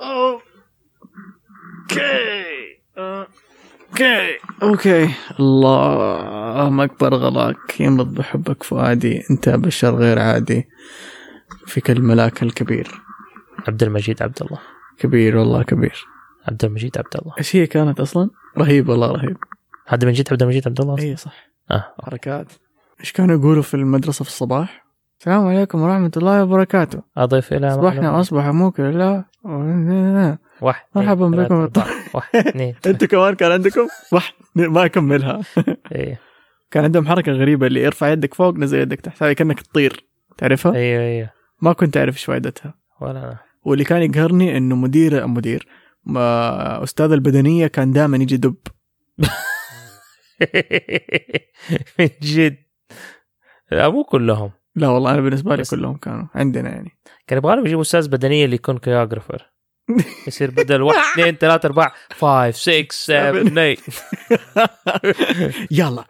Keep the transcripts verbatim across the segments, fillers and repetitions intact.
اوكي اوكي اوكي اللهم اكبر غلاك ينبض بحبك فؤادي انت بشر غير عادي فيك الملاك الكبير. عبد المجيد عبد الله كبير والله كبير. عبد المجيد عبد الله ايش هي كانت اصلا؟ رهيب والله رهيب. عبد المجيد عبد المجيد عبد الله اي صح. اه حركات ايش كانوا يقولوا في المدرسه في الصباح؟ السلام عليكم ورحمه الله وبركاته اضيف الى صباحنا اصبح موكل الله واحد مرحبا بكم واحد اثنين. انتوا كمان كان عندكم واحد ما اكملها. ايه كان عندهم حركه غريبه اللي ارفع يدك فوق نزل يدك تحت هاي كانك تطير تعرفها؟ ايوه ايوه ما كنت اعرف ايش فائدتها ولا. واللي كان يقهرني انه مدير مدير ما استاذ البدنيه كان دائما يجي دب من جد. مو كلهم لا والله انا بالنسبه لي كلهم كانوا عندنا يعني كان يبغالهم يجيبوا استاذ بدنيه اللي يكون كيوغرافر يصير بدل واحد اثنين ثلاثة أربعة خمسة ستة سبعة ثمانية يلا.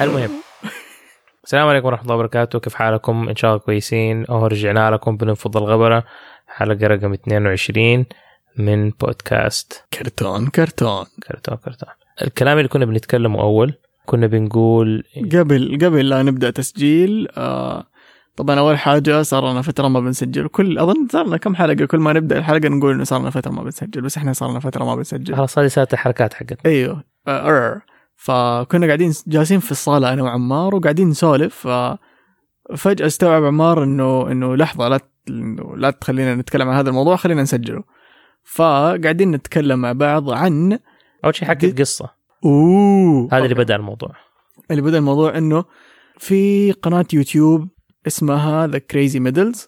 المهم السلام عليكم ورحمة الله وبركاته كيف حالكم إن شاء الله كويسين أهو رجعنا لكم بنفض الغبرة حلقة رقم اثنين وعشرين من بودكاست كرتون كرتون كرتون كرتون. الكلام اللي كنا بنتكلمه أول كنا بنقول قبل قبل لا نبدأ تسجيل آه طبعا أول حاجة صارنا فترة ما بنسجل كل أظن صارنا كم حلقة كل ما نبدأ الحلقة نقول إنه صارنا فترة ما بنسجل بس إحنا صارنا فترة ما بنسجل خلاص هذه صارت الحركات حقت أيوه آه. فكنا قاعدين جالسين في الصالة أنا وعمّار وقاعدين نسولف ففجأة استوعب عمّار إنه إنه لحظة لا لا تخلينا نتكلم عن هذا الموضوع خلينا نسجله. فقاعدين نتكلم مع بعض عن أول شيء حكيت دي... قصة أوه هذا اللي بدأ الموضوع اللي بدأ الموضوع إنه في قناة يوتيوب اسمها The Crazy Middles.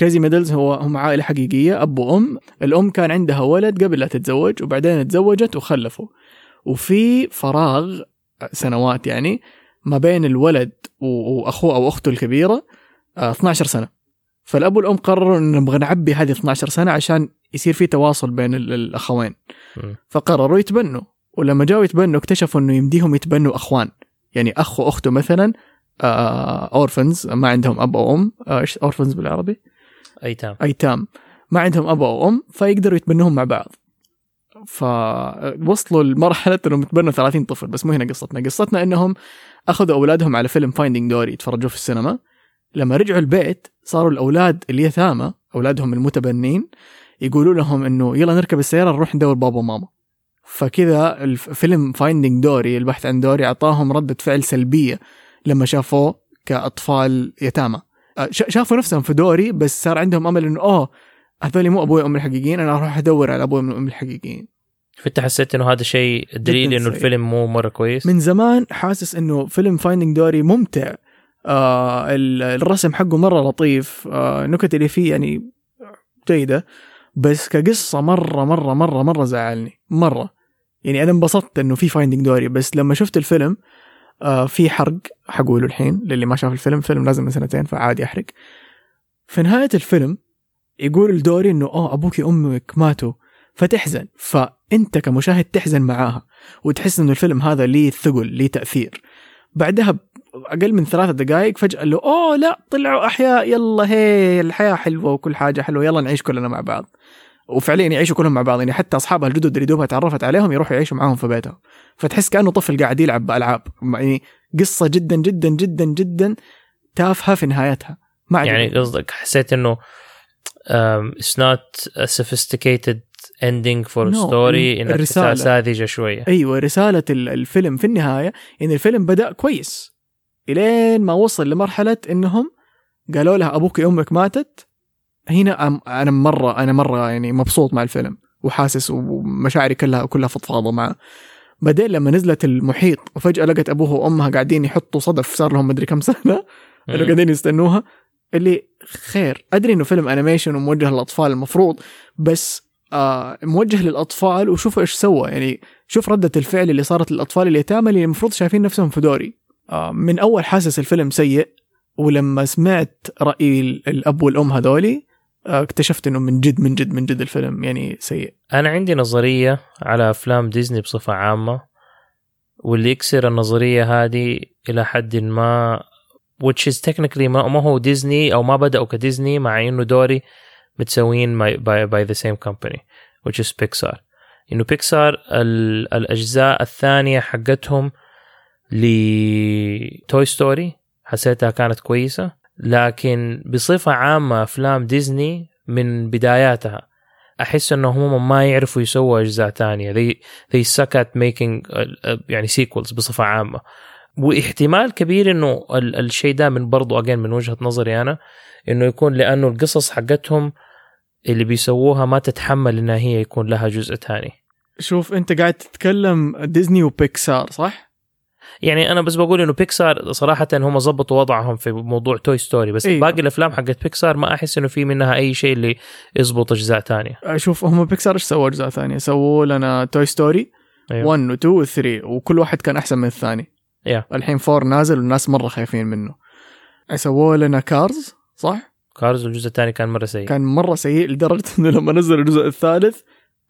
Crazy Middles هو هم عائلة حقيقية أب وأم. الأم كان عندها ولد قبل لا تتزوج وبعدين تزوجت وخلفوا وفي فراغ سنوات يعني ما بين الولد وأخوه أو أخته الكبيرة اثنا عشر سنة. فالأب والأم قرروا إن نبغى نعبي هذه اثنا عشر سنة عشان يصير في تواصل بين الأخوين م. فقرروا يتبنوا ولما جاءوا يتبنوا اكتشفوا إنه يمديهم يتبنوا أخوان يعني أخ وأخته مثلا أورفنز ما عندهم أب أو أم إيش أورفنز بالعربي أيتام أيتام ما عندهم أب أو أم فيقدروا يتبنوهم مع بعض. فوصلوا لمرحلة أنهم تبنوا ثلاثين طفل بس مو هنا قصتنا. قصتنا أنهم أخذوا أولادهم على فيلم Finding Dory يتفرجوا في السينما لما رجعوا البيت صاروا الأولاد اليتامى أولادهم المتبنين يقولوا لهم أنه يلا نركب السيارة نروح ندور بابا وماما. فكذا الفيلم Finding Dory البحث عن دوري أعطاهم ردة فعل سلبية لما شافوه كأطفال يتامى شافوا نفسهم في دوري بس صار عندهم أمل أنه أوه هذول مو أبوي وأمي الحقيقيين أنا أروح أدور على أبوي وأمي الحقيقيين. فأنت حسيت إنه هذا شيء دليل إنه الفيلم مو مرة كويس؟ من زمان حاسس إنه فيلم Finding Dory ممتع آه الرسم حقه مرة لطيف آه نكت اللي فيه يعني جيدة بس كقصة مرة مرة مرة مرة زعلني مرة يعني أنا انبسطت إنه في Finding Dory بس لما شفت الفيلم آه في حرق حقوله الحين للي ما شاف الفيلم فيلم لازم من سنتين فعادي أحرق. في نهاية الفيلم يقول الدوري إنه آه أبوك أمك ماتوا فتحزن فأنت كمشاهد تحزن معاها وتحس إنه الفيلم هذا ليه ثقل ليه تأثير. بعدها أقل من ثلاثة دقائق فجأة له آه لا طلعوا أحياء يلا هي الحياة حلوة وكل حاجة حلوة يلا نعيش كلنا مع بعض. وفعليا يعيشوا كلهم مع بعض يعني حتى أصحابها الجدد اللي دوبها تعرفت عليهم يروحوا يعيشوا معاهم في بيتهم فتحس كأنه طفل قاعد يلعب بألعاب يعني قصة جدا جدا جدا جدا تافهة في نهايتها ما يعني قصدك حسيت إنه Um, it's not a sophisticated ending for no, a story إن الرسالة ساذجة شوية. أيوة رسالة الفيلم في النهاية إن الفيلم بدأ كويس إلين ما وصل لمرحلة إنهم قالوا لها أبوك أمك ماتت. هنا أنا مرة أنا مرة يعني مبسوط مع الفيلم وحاسس ومشاعري كلها كلها فضفاضة معه. بعدين لما نزلت المحيط وفجأة لقت أبوها وأمها قاعدين يحطوا صدف صار لهم مدري كم سنة اللي قاعدين يستنوها اللي خير. أدري إنه فيلم أنيميشن وموجه للأطفال المفروض بس آه موجه للأطفال وشوفوا إيش سوى يعني شوف ردة الفعل اللي صارت للأطفال اليتامى اللي المفروض شايفين نفسهم في دوري آه من أول حاسس الفيلم سيء. ولما سمعت رأي الأب والأم هذولي اكتشفت انه من جد من جد من جد الفيلم يعني سيء. انا عندي نظريه على افلام ديزني بصفه عامه، واللي يكسر النظريه هذه الى حد ما which is technically ما هو ديزني او ما بداوا كديزني، مع انه دوري متسوين by by the same company which is Pixar. انه Pixar الاجزاء الثانيه حقتهم لتوي ستوري حسيتها كانت كويسه، لكن بصفة عامة أفلام ديزني من بداياتها أحس أنهم ما يعرفوا يسووا أجزاء تانية. they they suck at making يعني sequels بصفة عامة، واحتمال كبير إنه ال الشيء ده من برضو again من وجهة نظري أنا إنه يكون لأنه القصص حقتهم اللي بيسووها ما تتحمل إنها هي يكون لها جزء تاني. شوف أنت قاعد تتكلم ديزني وبيكسار صح؟ يعني أنا بس بقول إنه بيكسار صراحة هم ضبطوا وضعهم في موضوع توي ستوري، بس إيه. باقي الأفلام حقت بيكسار ما أحس إنه في منها أي شيء اللي يضبط أجزاء تانية. أشوف هم بيكسار إيش سووا أجزاء تانية؟ سووا لنا توي ستوري واحد و2 و3 وكل واحد كان أحسن من الثاني. yeah. الحين فور نازل والناس مرة خايفين منه. سووا لنا كارز صح؟ كارز الجزء الثاني كان مرة سيء، كان مرة سيء لدرجة إنه لما نزل الجزء الثالث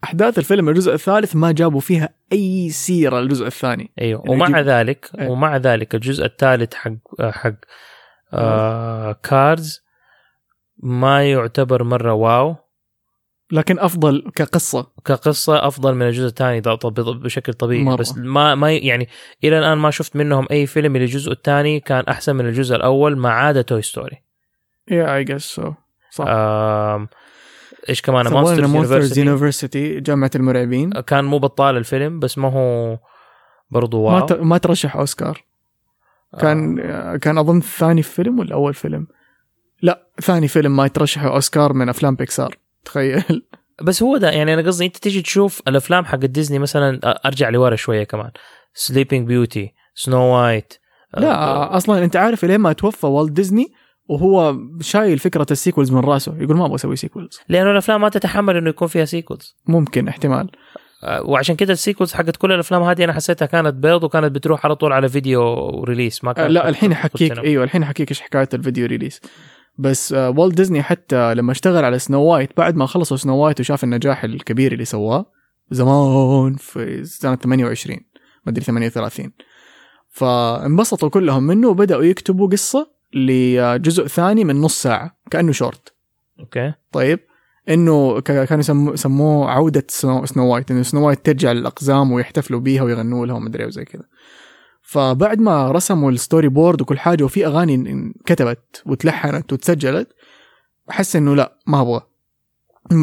أحداث الفيلم الجزء الثالث ما جابوا فيها أي سيرة للجزء الثاني. أيوة. يعني ومع ذلك أيوة. ومع ذلك الجزء الثالث حق حق آه كارز ما يعتبر مرة واو، لكن أفضل كقصة كقصة أفضل من الجزء الثاني ده بشكل طبيعي مرة. بس ما ما يعني إلى الآن ما شفت منهم أي فيلم للجزء الثاني كان أحسن من الجزء الأول ما عدا توي ستوري. yeah I guess so صح. آه إيش كمان؟ مونسترز يونيفرسيتي جامعة المرعبين كان مو بطال الفيلم، بس ما هو برضو واو. ما, ما ترشح أوسكار كان آه. كان أظن ثاني فيلم ولا أول فيلم؟ لا ثاني فيلم ما يترشح أوسكار من أفلام بيكسار، تخيل. بس هو ده يعني أنا قصدي أنت تيجي تشوف الأفلام حق ديزني مثلا أرجع لورا شوية كمان سليبينج بيوتي سنو وايت. لا أصلا أنت عارف ليه ما توفى والت ديزني وهو شايل فكرة السيكولز من رأسه، يقول ما أبغى أسوي سيكولز لأنه الأفلام ما تتحمل إنه يكون فيها سيكولز. ممكن احتمال، وعشان كده السيكولز حقت كل الأفلام هذه أنا حسيتها كانت بيض وكانت بتروح على طول على فيديو ريليس. ما كان لا الحين حكيك أيوة الحين حكيك إيش حكاية الفيديو ريليس. بس والت ديزني حتى لما اشتغل على سنو وايت بعد ما خلصوا سنو وايت وشاف النجاح الكبير اللي سواه زمان في سنة ثمانية وعشرين ما أدري ثمانية وثلاثين، فانبسطوا كلهم منه وبدأوا يكتبوا قصة لجزء ثاني من نص ساعة كأنه شورت. أوكي. طيب إنه كانوا سموه عودة سنو, سنو وايت، إنه سنو وايت ترجع للأقزام ويحتفلوا بيها ويغنوا لها ومدري وزي كذا. فبعد ما رسموا الستوري بورد وكل حاجة وفي أغاني كتبت وتلحنت وتسجلت، حس إنه لا ما أبغى،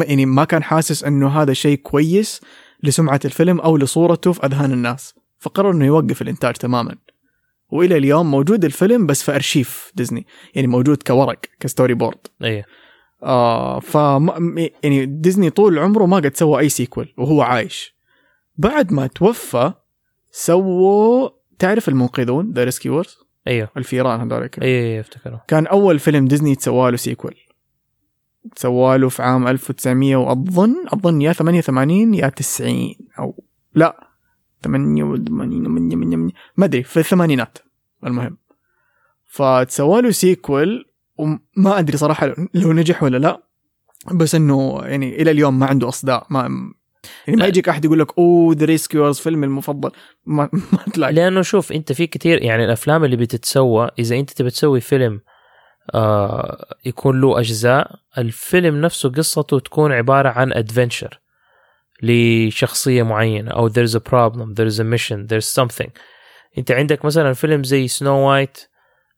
يعني ما كان حاسس إنه هذا شيء كويس لسمعة الفيلم أو لصورته في أذهان الناس، فقرر إنه يوقف الإنتاج تماماً. وإلى اليوم موجود الفيلم بس في أرشيف ديزني، يعني موجود كورق كستوري بورد. أيه. آه ف يعني ديزني طول عمره ما قد سوى أي سيكول وهو عايش. بعد ما توفى سووا تعرف المنقذون The Rescuers؟ أيه. الفيران هذولك. أيه افتكره. كان أول فيلم ديزني تسوى له سيكول. تسوى له في عام ألف وتسعمية وأظن أظن يا ثمانية وثمانين يا تسعين أو لا. ثمانية وثمانين من من من ما أدري في الثمانينات المهم. فتسوالوا سيكول وما أدري صراحة لو نجح ولا لا، بس إنه يعني إلى اليوم ما عنده أصداء. ما يعني ما يجيك أحد يقول لك أوه The Rescuers فيلم المفضل ما ما تلاقي، لأنه شوف أنت في كتير يعني الأفلام اللي بتتسوى إذا أنت تبي تسوي فيلم آه يكون له أجزاء، الفيلم نفسه قصته تكون عبارة عن adventure لشخصية معينة أو there's a problem there's a mission there's something. أنت عندك مثلا فيلم زي سنو وايت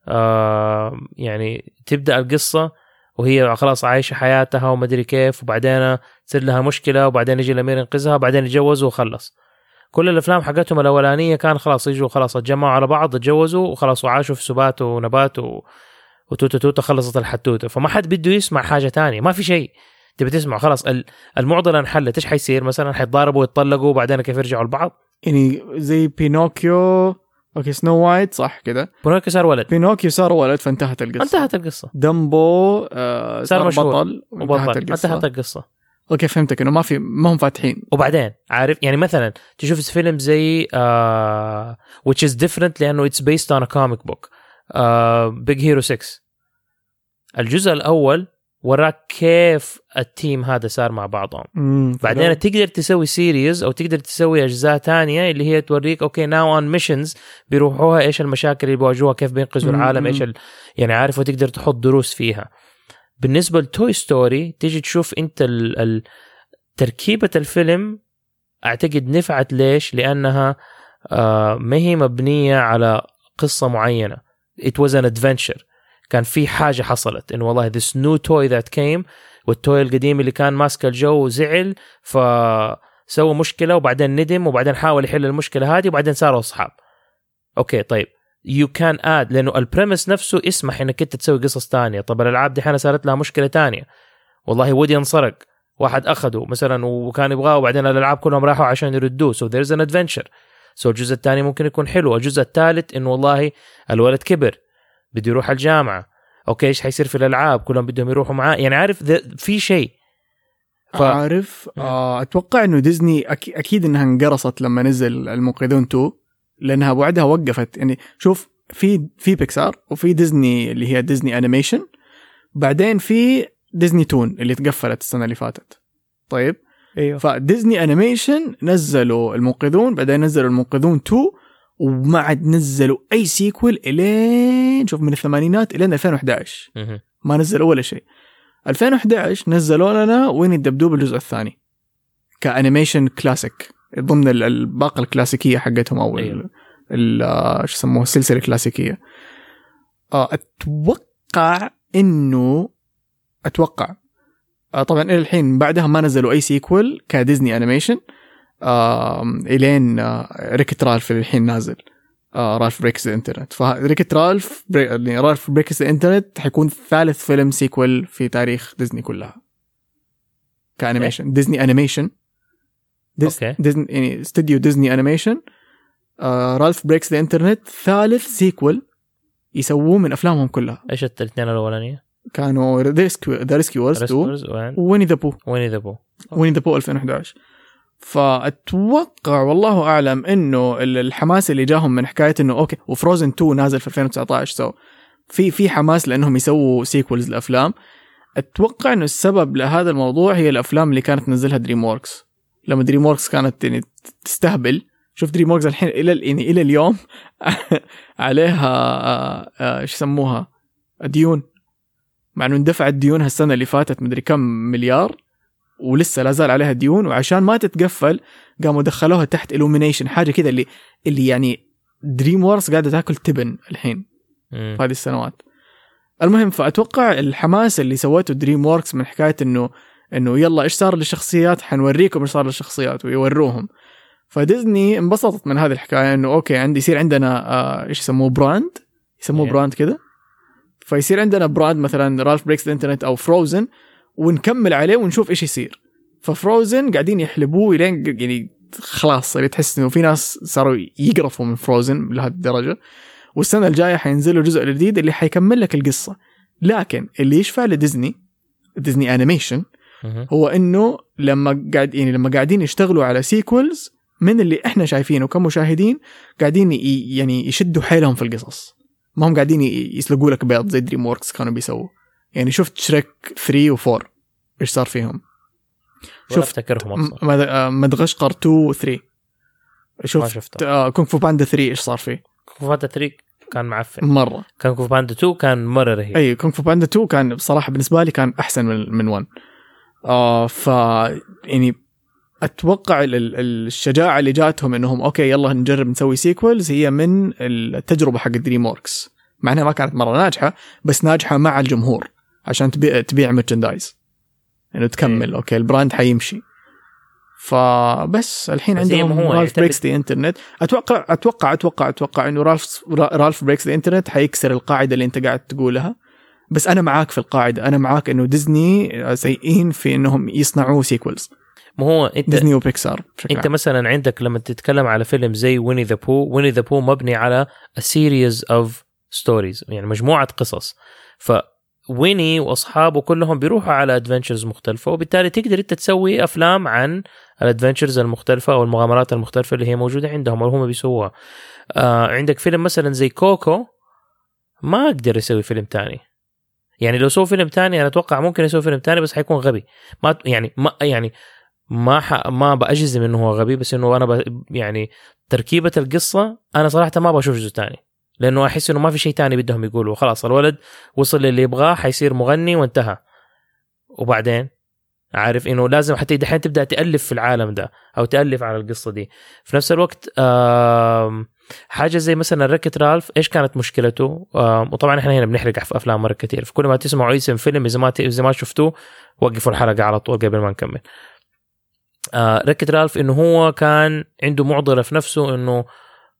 آه يعني تبدأ القصة وهي خلاص عايشة حياتها وما أدري كيف، وبعدين تصير لها مشكلة وبعدين يجي الأمير ينقذها وبعدين يتجوزوا وخلص. كل الأفلام حقتهم الأولانية كان خلاص يجوا خلاص اتجمعوا على بعض اتجوزوا وخلاص وعاشوا في سبات ونبات وتوتة توتة خلصت الحتوتة، فما حد بده يسمع حاجة تانية. ما في شيء تبي تسمع خلاص المعضلة انحلت. إيش حيصير مثلا؟ حيتضاربوا ويتطلقوا وبعدين كيف يرجعوا لبعض؟ يعني زي بينوكيو أوكي سنو وايت صح كده، بينوكيو صار ولد بينوكيو صار ولد فانتهت القصة انتهت القصة. دمبو آه صار بطل وبطل انتهت القصة. أوكي فهمتك إنه ما في ما هم فاتحين وبعدين عارف يعني مثلا تشوف فيلم زي آه which is different لأنه it's based on a comic book آه Big Hero six. الجزء الأول وراك كيف التيم هذا صار مع بعضهم. بعدين تقدر تسوي سيريز أو تقدر تسوي أجزاء تانية اللي هي توريك أوكي ناو أون ميشنز بيروحوها إيش المشاكل اللي بواجهوها كيف بينقذوا العالم إيش ال... يعني عارف وتقدر تحط دروس فيها. بالنسبة لتوي ستوري تيجي تشوف أنت ال... تركيبة الفيلم أعتقد نفعت ليش لأنها آه ما هي مبنية على قصة معينة. It was an adventure. كان في حاجة حصلت إنه والله this new toy that came والتوي القديم اللي كان ماسك الجو زعل فسوى مشكلة وبعدين ندم وبعدين حاول يحل المشكلة هذه وبعدين صاروا أصحاب. أوكي طيب you can add لأنه البريمس نفسه اسمح إنك أنت تسوي قصص تانية. طب الألعاب دي حين صارت لها مشكلة تانية والله ودي انسرق واحد أخده مثلا وكان يبغاه وبعدين الألعاب كلهم راحوا عشان يردوه so there's an adventure. so الجزء الثاني ممكن يكون حلو. الجزء الثالث إنه والله الولد كبر بدي يروح الجامعة أوكي إيش حيصير في الألعاب كلهم بدهم يروحوا معاه يعني عارف في شيء ف... عارف آه أتوقع إنه ديزني أكي أكيد إنها انقرصت لما نزل المنقذون تو لأنها بعدها وقفت. يعني شوف في في بيكسار وفي ديزني اللي هي ديزني أنيميشن بعدين في ديزني تون اللي تقفلت السنة اللي فاتت. طيب أيوه. فديزني أنيميشن نزلوا المنقذون بعدين نزلوا المنقذون تو وما عاد نزلوا أي سيكول إلين شوف من الثمانينات إلين ألفين وإحدى عشر ما نزلوا ولا شيء. ألفين وإحدى عشر نزلوا لنا وين الدبدوب الجزء الثاني كأنيميشن كلاسيك ضمن الباقة الكلاسيكية حقتهم أو أيوه. شو سموه السلسلة الكلاسيكية. أتوقع إنه أتوقع طبعا إلى الحين بعدها ما نزلوا أي سيكول كديزني أنيميشن آه، إلين آه، ريكت رالف اللي الحين نازل آه، رالف بريكس الانترنت. فريكت رالف بري... رالف بريكس الانترنت حيكون ثالث فيلم سيكول في تاريخ ديزني كلها كأنيميشن. ديزني أنيميشن ديز... okay. ديزني يعني استوديو ديزني أنيميشن آه، رالف بريكس الانترنت ثالث سيكول يسووه من أفلامهم كلها. إيش التلتين الأولانية كانوا The Rescuers وويني ذا بو ويني ذا بو ويني ذا بو ألفين وإحدى عشر. فأتوقع والله أعلم إنه الحماس اللي جاهم من حكاية إنه أوكي وفروزن تو نازل في ألفين وتسعة عشر سو في في حماس لأنهم يسووا سيكولز الأفلام. أتوقع إنه السبب لهذا الموضوع هي الأفلام اللي كانت نزلها DreamWorks لما DreamWorks كانت يعني تستهبل. شوف DreamWorks الحين إلى يعني إلى اليوم عليها شو سموها ديون مع إنه اندفعت ديون هالسنة اللي فاتت مدري كم مليار ولسه لازال عليها ديون وعشان ما تتقفل قاموا دخلوها تحت إلومينيشن حاجة كده اللي اللي يعني دريم وورس قاعدة تاكل تبن الحين في هذه السنوات. المهم فأتوقع الحماس اللي سوته دريم ووركس من حكاية إنه إنه يلا إيش صار للشخصيات حنوريكم إيش صار للشخصيات ويوروهم. فديزني انبسطت من هذه الحكاية إنه أوكي عندي يصير عندنا آه إيش يسموه براند يسموه yeah. براند كده فيصير عندنا براند مثلا رالف بريكس الانترنت أو فروزن ونكمل عليه ونشوف إيش يصير. ففروزن قاعدين يحلبوه لين يعني خلاص اللي تحس إنه في ناس صاروا يقرفوا من فروزن لهالدرجة. والسنة الجاية حينزلوا جزء جديد اللي حيكمل لك القصة. لكن اللي يشفع لديزني ديزني أنيميشن هو إنه لما قاعد يعني لما قاعدين يشتغلوا على سيكولز من اللي إحنا شايفينه كمشاهدين قاعدين يعني يشدوا حيلهم في القصص ما هم قاعدين يسلقوا لك بيض زي دريم ووركس كانوا بيسووا. يعني شفت شريك ثري وفور إيش صار فيهم؟ شفت مدغشقر تو وثري شفت آه كونغ فو باندا ثري إيش صار فيه؟ كونغ فو باندا ثري كان معفن مرة. كونغ فو باندا تو كان مرة رهيب. أي كونغ فو باندا تو كان بصراحة بالنسبة لي كان أحسن من من ون آه ف يعني أتوقع الشجاعة اللي جاتهم إنهم أوكي يلا نجرب نسوي سيكولز هي من التجربة حق دريم ووركس مع أنها ما كانت مرة ناجحة بس ناجحة مع الجمهور عشان تبيع تبيع مرشندايز إنه تكمل إيه. أوكي البراند حيمشي. فبس الحين عندهم رالف بريكس ذا إنترنت أتوقع أتوقع أتوقع أتوقع إنه رالف رالف بريكس ذا إنترنت حيكسر القاعدة اللي أنت قاعد تقولها. بس أنا معاك في القاعدة أنا معاك إنه ديزني سيئين في إنهم يصنعوا سيكولز. ما هو انت ديزني وبيكسار انت مثلا عندك لما تتكلم على فيلم زي ويني ذا بو ويني ذا بو مبني على a series of stories يعني مجموعه قصص. فويني واصحابه كلهم بيروحوا على ادفنتشرز مختلفه وبالتالي تقدر انت تسوي افلام عن الادفنتشرز المختلفه او المغامرات المختلفه اللي هي موجوده عندهم او هم بيسووها. آه عندك فيلم مثلا زي كوكو ما اقدر اسوي فيلم تاني يعني لو سووا فيلم تاني انا اتوقع ممكن يسووا فيلم تاني بس حيكون غبي. ما يعني ما يعني ما ما بأجزم انه هو غبي بس انه انا يعني تركيبه القصه انا صراحه ما بشوف جزء تاني لانه احس انه ما في شيء تاني بدهم يقولوا. خلاص الولد وصل للي يبغاه حيصير مغني وانتهى. وبعدين عارف انه لازم حتى دحين تبدا تالف في العالم ده او تالف على القصه دي في نفس الوقت. حاجه زي مثلا ركت رالف ايش كانت مشكلته؟ وطبعا احنا هنا بنحرق في افلام مره كتير فكل ما تسمعوا اسم فيلم اذا ما اذا ما شفتوه وقفوا الحلقه على طول قبل ما نكمل. ركت رالف انه هو كان عنده معضله في نفسه انه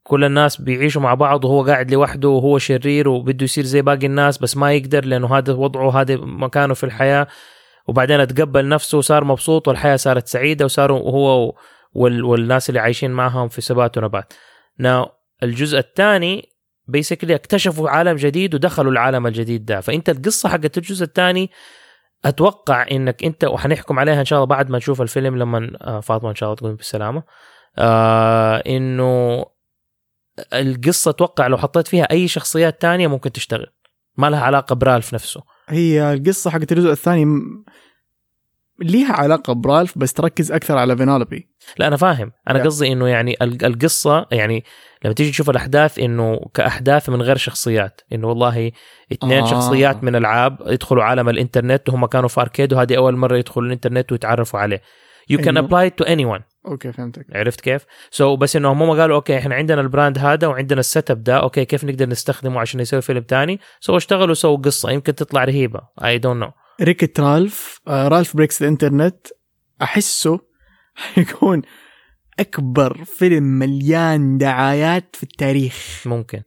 كل الناس بيعيشوا مع بعض وهو قاعد لوحده وهو شرير وبده يصير زي باقي الناس بس ما يقدر لانه هذا وضعه هذا مكانه في الحياه. وبعدين اتقبل نفسه وصار مبسوط والحياه صارت سعيده وصاروا هو والناس اللي عايشين معهم في سبات ونبات. ناو الجزء الثاني بيسكلي اكتشفوا عالم جديد ودخلوا العالم الجديد ده. فانت القصه حقت الجزء الثاني اتوقع انك انت وحنحكم عليها ان شاء الله بعد ما نشوف الفيلم لما فاطمه ان شاء الله تكون بالسلامه. آه انه القصه اتوقع لو حطيت فيها اي شخصيات تانية ممكن تشتغل ما لها علاقه برالف نفسه. هي القصه حقت الجزء الثاني م... ليها علاقه برالف بس تركز اكثر على فينالبي. لا انا فاهم انا قصدي انه يعني القصه يعني لما تيجي تشوف الاحداث انه كاحداث من غير شخصيات انه والله اثنين آه. شخصيات من العاب يدخلوا عالم الانترنت وهم كانوا في اركيد وهذه اول مره يدخلوا الانترنت ويتعرفوا عليه. you can apply it to anyone. اوكي فهمتك عرفت كيف. سو so بس انه هم قالوا اوكي احنا عندنا البراند هذا وعندنا السيت اب ده اوكي كيف نقدر نستخدمه عشان يسوي فيلم ثاني. سو so اشتغلوا سووا قصه يمكن تطلع رهيبه. I don't know. ريكت رالف رالف بريكس الانترنت أحسه حيكون أكبر فيلم مليان دعايات في التاريخ ممكن.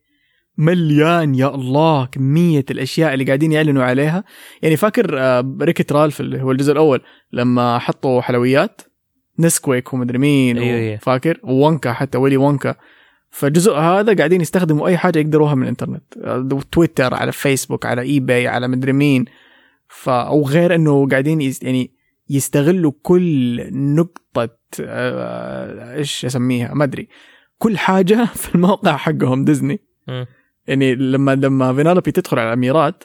مليان يا الله كمية الأشياء اللي قاعدين يعلنوا عليها. يعني فاكر ريكت رالف اللي هو الجزء الأول لما حطوا حلويات نسكويك ومدري مين أيوة. فاكر وونكا حتى ولي وونكا. فالجزء هذا قاعدين يستخدموا أي حاجة يقدروها من الانترنت تويتر على فيسبوك على اي باي على مدري مين. فأو غير أنه قاعدين يست... يعني يستغلوا كل نقطة إيش أسميها ما أدري كل حاجة في الموقع حقهم ديزني. م. يعني لما لما فينالوبي تدخل على الأميرات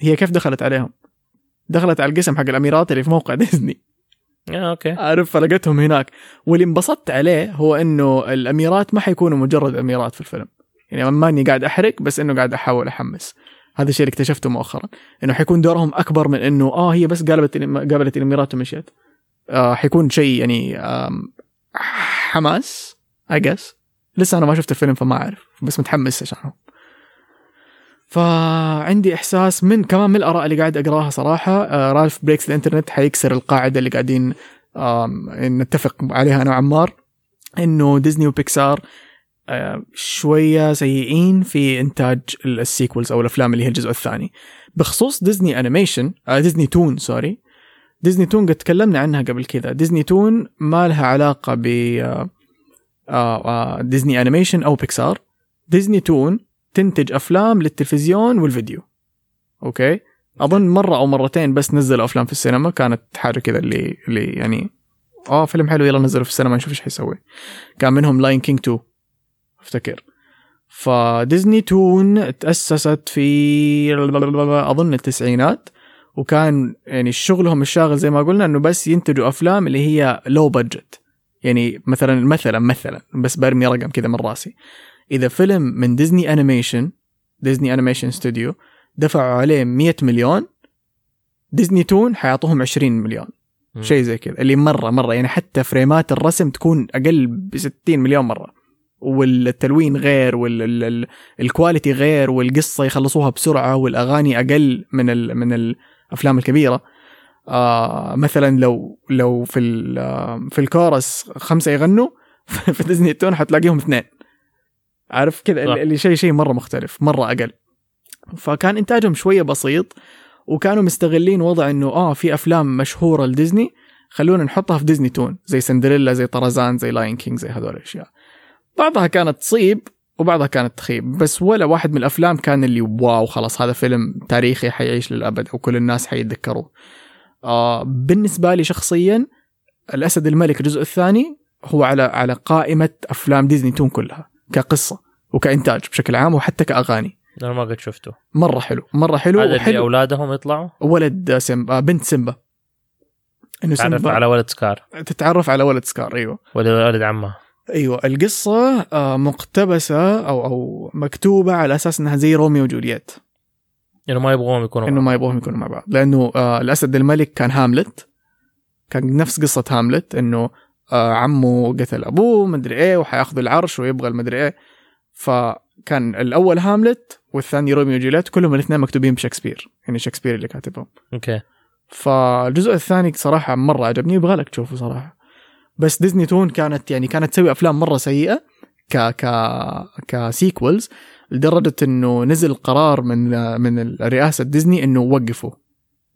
هي كيف دخلت عليهم؟ دخلت على القسم حق الأميرات اللي في موقع ديزني آه، أوكي أعرف فلقتهم هناك. واللي انبسطت عليه هو أنه الأميرات ما حيكونوا مجرد أميرات في الفيلم. يعني ماني قاعد أحرق بس أنه قاعد أحاول أحمس. هذا الشيء اللي اكتشفته مؤخرا انه حيكون دورهم اكبر من انه اه هي بس قابلت قابلت الاميرات ومشيت. آه حيكون شيء يعني حماس I guess. لسه انا ما شفت الفيلم فما اعرف بس متحمس عشانهم. فعندي احساس من كمان من الاراء اللي قاعد اقراها صراحه آه رالف بريكس الانترنت حيكسر القاعده اللي قاعدين آه نتفق عليها انا وعمار انه ديزني وبيكسار شوية سيئين في إنتاج السيكولز أو الأفلام اللي هي الجزء الثاني. بخصوص ديزني أنيميشن ديزني تون سوري ديزني تون قد تكلمنا عنها قبل كذا. ديزني تون ما لها علاقة ب ديزني أنيميشن أو بيكسار. ديزني تون تنتج أفلام للتلفزيون والفيديو أوكي. أظن مرة أو مرتين بس نزلوا أفلام في السينما كانت حاجة كذا اللي اللي يعني آه فيلم حلو يلا نزله في السينما نشوف إيش حيسوي. كان منهم لاين كينج تو افتكر. فديزني تون تأسست في أظن التسعينات وكان يعني شغلهم الشاغل زي ما قلنا أنه بس ينتجوا أفلام اللي هي لو بادجت. يعني مثلا مثلا مثلا بس برمي رقم كذا من راسي إذا فيلم من ديزني أنيميشن ديزني أنيميشن ستوديو دفعوا عليه مية مليون ديزني تون حيعطوهم عشرين مليون شيء زي كذا اللي مرة مرة يعني حتى فريمات الرسم تكون أقل بستين مليون مرة والتلوين غير والكواليتي غير والقصة يخلصوها بسرعة والأغاني أقل من ال من الأفلام الكبيرة. آه مثلا لو لو في في الكورس خمسة يغنوا في ديزني تون حتلاقيهم اثنين عارف كذا اللي شيء شيء مرة مختلف مرة أقل. فكان إنتاجهم شوية بسيط وكانوا مستغلين وضع إنه آه في أفلام مشهورة لديزني خلونا نحطها في ديزني تون زي سندريلا زي طرزان زي لاين كينج زي هذول الأشياء. بعضها كانت تصيب وبعضها كانت تخيب بس ولا واحد من الأفلام كان اللي واو خلاص هذا فيلم تاريخي حيعيش للأبد وكل الناس حيتذكروه. آه بالنسبة لي شخصيا الأسد الملك الجزء الثاني هو على على قائمة أفلام ديزني تون كلها كقصة وكإنتاج بشكل عام وحتى كأغاني انا ما قد شفته. مره حلو مره حلو. هذا اللي اولادهم يطلعوا ولد سيمبا بنت سيمبا انه تعرف على ولد سكار، تتعرف على ولد سكار ايوه، ولد عمه ايوه. القصه مقتبسه او او مكتوبه على اساس انها زي روميو وجولييت، انه ما يبغون يكونوا انه ما يبغون يكونوا مع بعض، لانه الاسد الملك كان هاملت، كان نفس قصه هاملت انه عمه قتل ابوه مدري ايه وحياخذ العرش ويبغى المدري ايه، فكان الاول هاملت والثاني روميو وجولييت، كلهم الاثنين مكتوبين بشكسبير، يعني شكسبير اللي كاتبهم. اوكي. فالجزء الثاني صراحه مره عجبني، يبغى لك تشوفه صراحه. بس ديزني تون كانت يعني كانت تسوي افلام مره سيئه ك ك كسيكولز، لدرجه انه نزل قرار من من رئاسه ديزني انه وقفوا،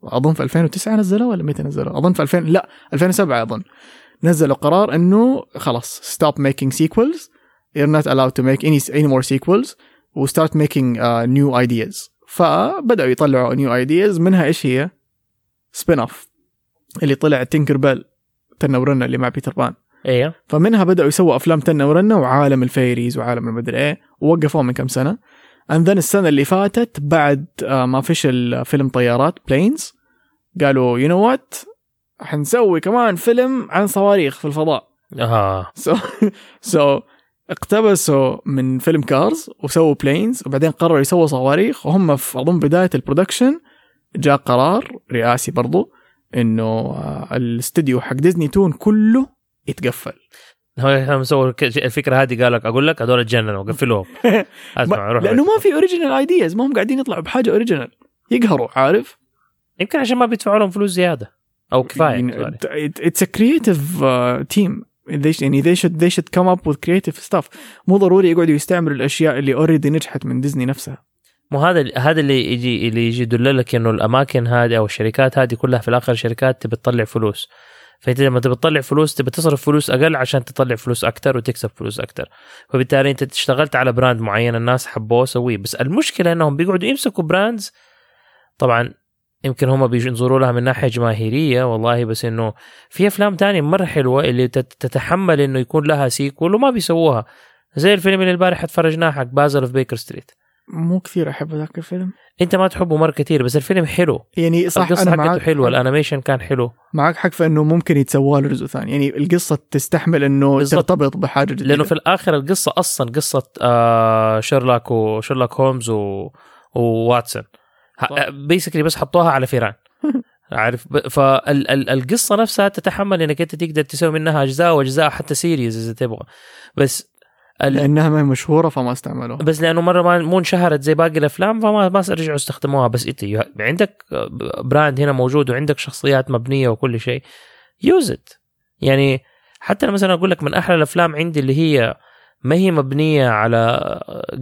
اظن في ألفين وتسعة نزلوا ولا متى نزلوا، اظن في ألفين لا ألفين وسبعة اظن نزلوا قرار انه خلاص stop making sequels, you're not allowed to make any any more sequels و start making uh, new ideas. فبداوا يطلعوا new ideas، منها ايش هي سبين اوف اللي طلع تينكر بيل تنورنا اللي مع بيتر بان. ايوه. فمنها بداوا يسووا افلام تنورنا وعالم الفيريز وعالم المدري ايه، ووقفوا من كم سنه. اند ذن السنه اللي فاتت بعد ما فيش الفيلم طيارات بلينز، قالوا يو نو وات حنسوي كمان فيلم عن صواريخ في الفضاء. اها سو سو اقتبسوا من فيلم كارز وسووا بلينز، وبعدين قرروا يسووا صواريخ، وهم في اظن بدايه البرودكشن جاء قرار رئاسي برضو انه الاستديو حق ديزني تون كله يتقفل. هم سووا الفكره هذه، قال لك اقول لك هذول اتجننوا وقفلوهم اسمع روح، لانه ما في اوريجينال ايدياز، ما هم قاعدين يطلعوا بحاجه اوريجينال، يقهروا عارف، يمكن عشان ما بيدفعوا لهم فلوس زياده او كفايه. اتس ا كرييتيف تيم، they should they should come up with creative stuff، مو ضروري يقعدوا يستعملوا الاشياء اللي اوريدي نجحت من ديزني نفسها. مو هذا هذا اللي يجي اللي يجي يدللك انه الاماكن هذه او الشركات هذه كلها في الاخر شركات تبي تطلع فلوس، فانت لما تبي تطلع فلوس تبي تصرف فلوس اقل عشان تطلع فلوس اكثر وتكسب فلوس اكثر، فبالتالي انت اشتغلت على براند معين الناس حبوه سويه. بس المشكله انهم بيقعدوا يمسكوا براندز، طبعا يمكن هم بينظروا لها من ناحيه جماهيريه والله، بس انه في افلام ثانيه مره حلوه اللي تتحمل انه يكون لها سيكول وما بيسووها، زي الفيلم اللي البارح اتفرجناه حق بازل في بيكر ستريت. مو كثير أحب ذاك الفيلم. أنت ما تحبه مرة كثير، بس الفيلم حلو يعني صح. القصة أنا معاك، حلوة الأنيميشن كان حلو، معاك حق فإنه ممكن يتسوى له جزء ثاني، يعني القصة تستحمل إنه ترتبط بحاجة جديدة، لأنه في الآخر القصة أصلا قصة آه شيرلوك وشيرلوك هولمز و... وواتسون بيسكلي، بس حطوها على فيران عارف. فالقصة نفسها تتحمل إنك أنت تقدر تسوي منها أجزاء وأجزاء حتى سيريز إذا تبغى، بس لأنها ما مشهورة فما استعملوها، بس لأنه مرة ما مو انشهرت زي باقي الأفلام فما ما رجعوا استخدموها. بس إتي عندك براند هنا موجود وعندك شخصيات مبنية وكل شيء يوزد، يعني حتى مثلا أقول لك من أحلى الأفلام عندي اللي هي ما هي مبنية على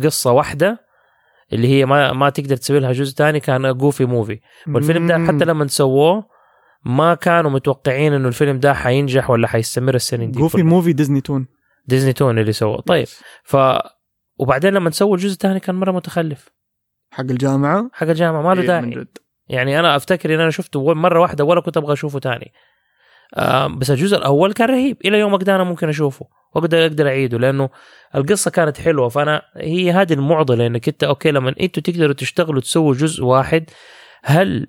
قصة واحدة، اللي هي ما ما تقدر تسوي لها جزء تاني، كان غوفي موفي. والفيلم ده حتى لما نسووه ما كانوا متوقعين إنه الفيلم ده حينجح ولا حيستمر السنين دي. غوفي موفي ديزني تون ديزني تون اللي سووه. طيب ف وبعدين لما نسوي الجزء الثاني كان مره متخلف حق الجامعه حق الجامعه ما له داعي، يعني انا افتكر ان انا شفته مره واحده ولا كنت ابغى اشوفه ثاني، بس الجزء الاول كان رهيب الى يومك ده، انا ممكن اشوفه وابدا اقدر اعيده لانه القصه كانت حلوه. فانا هي هذه المعضله، انك انت اوكي لما انتوا تقدروا تشتغلوا تسووا جزء واحد، هل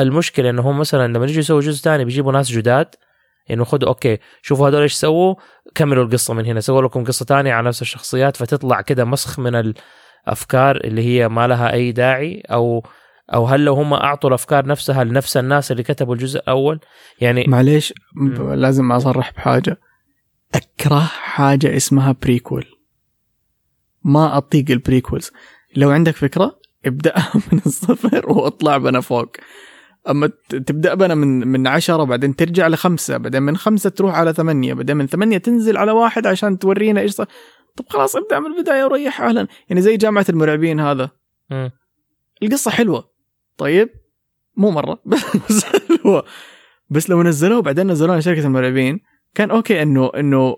المشكله انهم مثلا لما يجي يسووا جزء ثاني بيجيبوا ناس جداد انه خذوا اوكي شوفوا هذول ايش سووا، كملوا القصه من هنا، سووا لكم قصه ثانيه على نفس الشخصيات، فتطلع كده مسخ من الافكار اللي هي ما لها اي داعي. او او هل لو هم اعطوا الافكار نفسها لنفس الناس اللي كتبوا الجزء الاول؟ يعني معليش م- لازم اصرح بحاجه، اكره حاجه اسمها بريكول، ما اطيق البريكولز. لو عندك فكره ابداها من الصفر واطلع بنا فوق، اما تبدا بنا من من عشرة بعدين ترجع لخمسة بعدين من خمسة تروح على ثمانية بعدين من ثمانية تنزل على واحد عشان تورينا ايش صار. طب خلاص ابدا من البدايه وريح اهلا، يعني زي جامعه المرعبين هذا. م. القصه حلوه طيب مو مره بس حلوه، بس لو نزلوه بعدين نزلوه على شركه المرعبين كان اوكي انه انه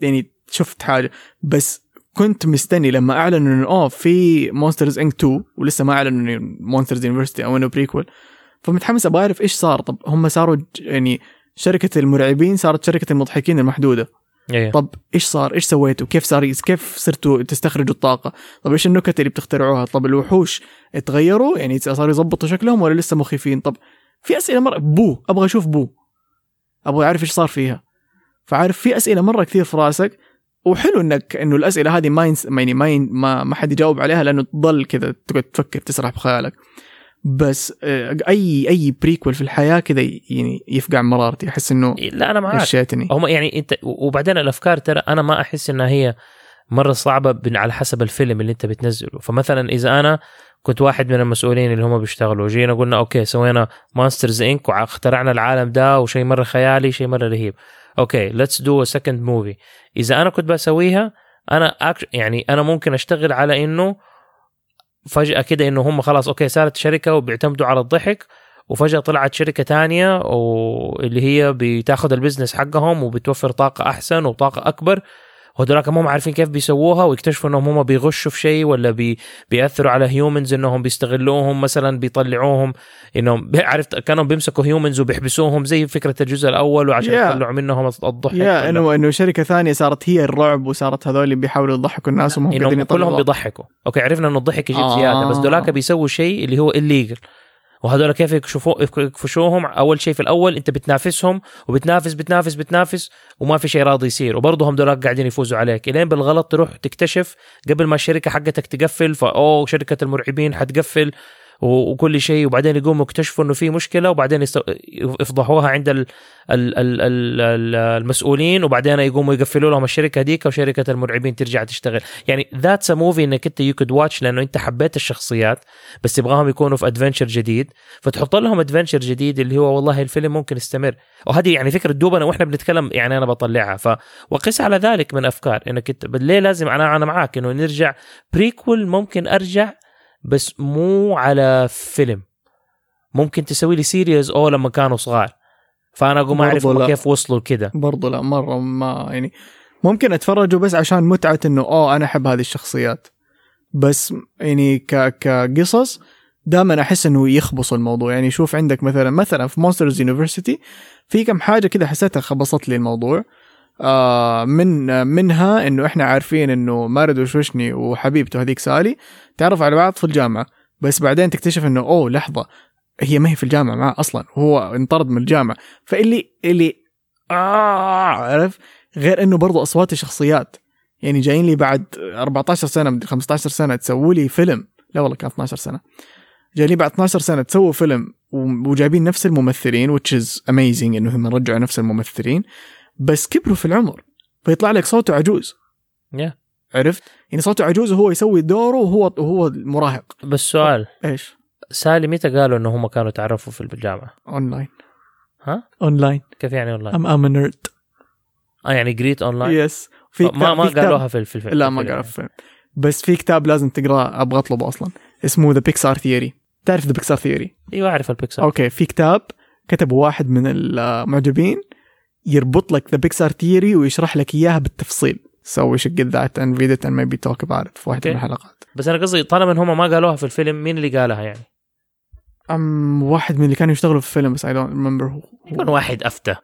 يعني شفت حاجه، بس كنت مستني لما اعلنوا انه اه في مونسترز انك تو ولسه ما اعلنوا انه مونسترز يونيفرسيتي او انه بريكول، فمتحمس ابغى اعرف ايش صار. طب هم صاروا يعني شركه المرعبين صارت شركه المضحكين المحدوده أيه. طب إيش صار؟ إيش سويتوا؟ كيف صار؟ كيف صرتوا تستخرجوا الطاقة؟ طب إيش النكت اللي بتخترعوها؟ طب الوحوش اتغيروا يعني صاروا يضبطوا شكلهم ولا لسه مخيفين؟ طب في أسئلة مرة. بو أبغى أشوف بو، أبغى أعرف إيش صار فيها. فعارف في أسئلة مرة كثير في رأسك، وحلو إنك إنه الأسئلة هذه ما ينس... يعني ما ين... ما ما حد يجاوب عليها، لأنه تضل كذا تفكر تسرح بخيالك. بس اي اي بريكول في الحياه كذا يعني يفقع مرارتي، احس انه لا انا معاك هم يعني انت. وبعدين الافكار ترى انا ما احس انها هي مره صعبه على حسب الفيلم اللي انت بتنزله. فمثلا اذا انا كنت واحد من المسؤولين اللي هم بيشتغلوا، جينا قلنا اوكي سوينا مونسترز إنك واخترعنا العالم ده وشيء مره خيالي شيء مره رهيب، اوكي ليتس دو ا سكند موفي. اذا انا كنت بسويها انا يعني انا ممكن اشتغل على انه فجأة كده إنه هم خلاص أوكي صارت شركة وبيعتمدوا على الضحك، وفجأة طلعت شركة تانية واللي هي بتاخد البزنس حقهم وبتوفر طاقة أحسن وطاقة أكبر، وهدولاك هم عارفين كيف بيسووها، ويكتشفوا إنهم هم بيغشوا في شيء ولا بي بيأثروا على هيومنز، إنهم بيستغلوهم مثلا بيطلعوهم، إنهم عرفت كانوا بيمسكوا هيومنز وبيحبسوهم زي فكرة الجزء الأول، وعشان yeah. يطلعوا منهم الضحك. يا yeah. إنه إنه شركة ثانية صارت هي الرعب وصارت هذول اللي بيحاولوا يضحكوا الناس وهم قاعدين يطلعوا كلهم بيضحكوا. أوكي عرفنا إنه الضحك يجيب زيادة آه. بس دولاك بيسووا شيء اللي هو الليجل، وهذول كيف يكشفوا يكفشوهم. اول شيء في الاول انت بتنافسهم وبتنافس بتنافس بتنافس وما في شيء راضي يصير، وبرضه هم دول قاعدين يفوزوا عليك لين بالغلط تروح تكتشف قبل ما الشركه حقتك تقفل، فاو شركه المرعبين حتقفل وكل شيء، وبعدين يقوموا يكتشفوا انه في مشكله، وبعدين يفضحوها عند ال ال ال ال المسؤولين، وبعدين يقوموا يقفلوا لهم الشركه هذيك وشركه المرعبين ترجع تشتغل. يعني ذاتس موفي انك انت يو كود واتش، لانه انت حبيت الشخصيات بس تبغاهم يكونوا في ادفنتشر جديد، فتحط لهم ادفنتشر جديد اللي هو والله الفيلم ممكن يستمر. وهذه يعني فكره دوبنا واحنا بنتكلم يعني انا بطلعها. فوقس على ذلك من افكار انك انت ليه لازم انا انا معاك انه نرجع بريكول، ممكن ارجع بس مو على فيلم، ممكن تسوي لي سيريز او لما كانوا صغار، فانا اقوم اعرف كيف وصلوا كده برضه. لا مره ما يعني ممكن اتفرجه بس عشان متعه انه اه انا احب هذه الشخصيات، بس يعني ك كقصص دائما احس انه يخبص الموضوع. يعني شوف عندك مثلا مثلا في مونسترز يونيفرسيتي في كم حاجه كده حسيتها خبصت لي الموضوع، آه من منها انه احنا عارفين انه مارد وشوشني وحبيبته هذيك سالي تعرف على بعض في الجامعه، بس بعدين تكتشف انه اوه لحظه هي ما هي في الجامعه معه اصلا، هو انطرد من الجامعه. فاللي اللي آه عارف، غير انه برضو اصوات الشخصيات يعني جايين لي بعد أربعتاشر سنه من خمستاشر سنه تسووا لي فيلم، لا والله كان اتناشر سنه، جايين لي بعد اتناشر سنه تسووا فيلم وجايبين نفس الممثلين which is amazing انهم رجعوا نفس الممثلين بس كبروا في العمر، فيطلع لك صوته عجوز. yeah. عرفت يعني صوته عجوز وهو يسوي دوره وهو وهو مراهق. بس سؤال، ايش سالي متى قالوا انه هم كانوا تعرفوا في الجامعه؟ اونلاين. ها اونلاين كيف يعني اونلاين؟ ام ام نيرد اه يعني قريت اونلاين. يس في ما ما قالوها في الفيلم. لا ما قالوها في الفيلم، بس في كتاب لازم تقراه ابغى اطلبه اصلا اسمه ذا بيكسار ثيوري. تعرف ذا بيكسار ثيوري؟ ايوه اعرف البيكسار. اوكي في كتاب كتبه واحد من المعجبين يربط لك ذا بيكسار ثيوري ويشرح لك إياها بالتفصيل. سوي شقة ذات and read it and maybe talk about it في واحدة okay. من الحلقات. بس أنا قصدي طالما إنهم ما قالوها في الفيلم، مين اللي قالها يعني؟ أم واحد من اللي كانوا يشتغلوا في الفيلم بس I don't remember who. يكون واحد أفتى.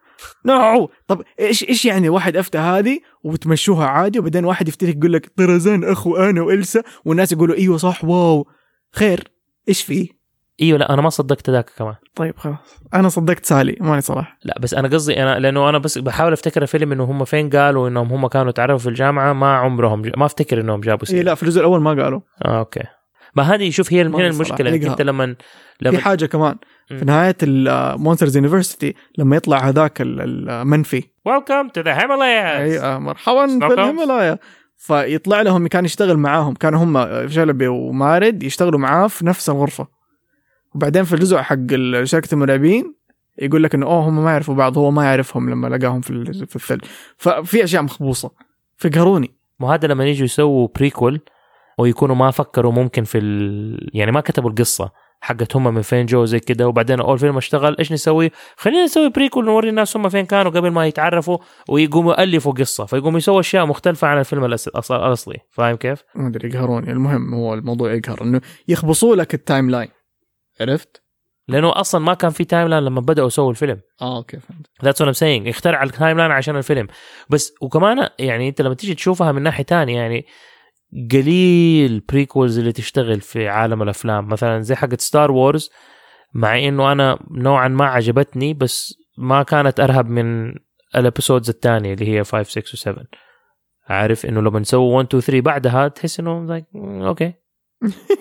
نوع no. طب إيش إيش يعني واحد أفتى هذه وتمشوها عادي، وبعدين واحد يفترق يقول لك طرزان أخو أنا وإلسا، والناس يقولوا إيوه صح واو خير إيش فيه؟ ايوه لا انا ما صدقت ذاك كمان. طيب خلاص انا صدقت سالي ماني صراحه. لا بس انا قصدي انا لانه انا بس بحاول افتكر الفيلم انه هم فين قالوا انهم هم كانوا تعرفوا في الجامعه، ما عمرهم ج... ما افتكر انهم جابوا سيرة. إيه لا في الجزء الاول ما قالوا. آه اوكي ما هذه شوف هي هنا المشكله انت لما لما في حاجه كمان م. في نهايه المونسترز يونيفرسيتي لما يطلع هذاك المنفي ويلكم تو ذا هيمالاياز، اي مرحبا في الهيمالايا، فيطلع لهم كان يشتغل معاهم، كانوا هم جلبي ومارد يشتغلوا معاه في نفس الغرفه. وبعدين في الجزء حق شركة المرعبين يقول لك انه اوه هم ما يعرفوا بعض، هو ما يعرفهم لما لقاهم في في الثلج. ففي اشياء مخبوصه فقهروني. مو هذا لما يجوا يسووا بريكول ويكونوا ما فكروا ممكن في ال... يعني ما كتبوا القصه حقت هم من فين جو زي كده، وبعدين اول فيلم اشتغل ايش نسوي، خلينا نسوي بريكول نوري الناس هم فين كانوا قبل ما يتعرفوا، ويقوموا يالفوا قصه فيقوموا يسووا اشياء مختلفه عن الفيلم الاصلي. فاهم كيف؟ ما ادري يقهروني. المهم هو الموضوع يقهر انه يخبصوا لك التايم لاين، عرفت؟ لانه اصلا ما كان في تايم لاين لما بداوا يسووا الفيلم. اه اوكي فهمت. ذاتس وات ام سينج، اخترع التايم لاين عشان الفيلم بس. وكمان يعني انت لما تيجي تشوفها من ناحيه تانية يعني قليل بريكولز اللي تشتغل في عالم الافلام، مثلا زي حقت ستار وورز، مع انه انا نوعا ما عجبتني بس ما كانت ارهب من الابيسودز الثانيه اللي هي خمسة ستة وسبعة. عارف انه لو بنسوي واحد اثنين ثلاثة بعدها تحس انه اوكي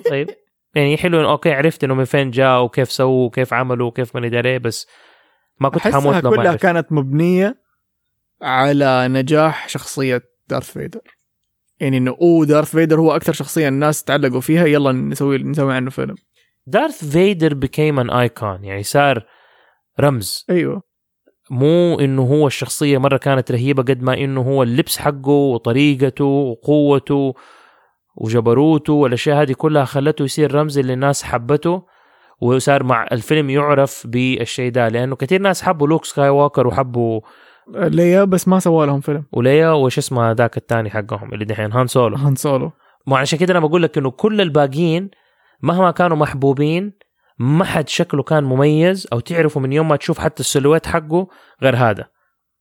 طيب يعني حلو انه اوكي عرفت انه من فين جاء وكيف سووا وكيف عملوا وكيف ما ندري، بس ما كنت حموت لما كلها كانت مبنيه على نجاح شخصيه دارث فيدر، يعني انه او دارث فيدر هو اكثر شخصيه الناس تعلقوا فيها، يلا نسوي نسوي عنه فيلم. دارث فيدر became an icon، يعني صار رمز. ايوه، مو انه هو الشخصيه مره كانت رهيبه قد ما انه هو اللبس حقه وطريقته وقوته وجبروته والاشياء هذه كلها خلته يصير رمز اللي الناس حبته، وصار مع الفيلم يعرف بالشيء ده، لانه كثير ناس حبوا لوك سكاي ووكر وحبوا ليا بس ما سووا لهم فيلم، وليا وش اسمه ذاك الثاني حقهم اللي دحين هان سولو هان سولو مو عشان كده انا بقول لك انه كل الباقيين مهما كانوا محبوبين ما حد شكله كان مميز او تعرفه من يوم ما تشوف حتى السلوات حقه غير هذا،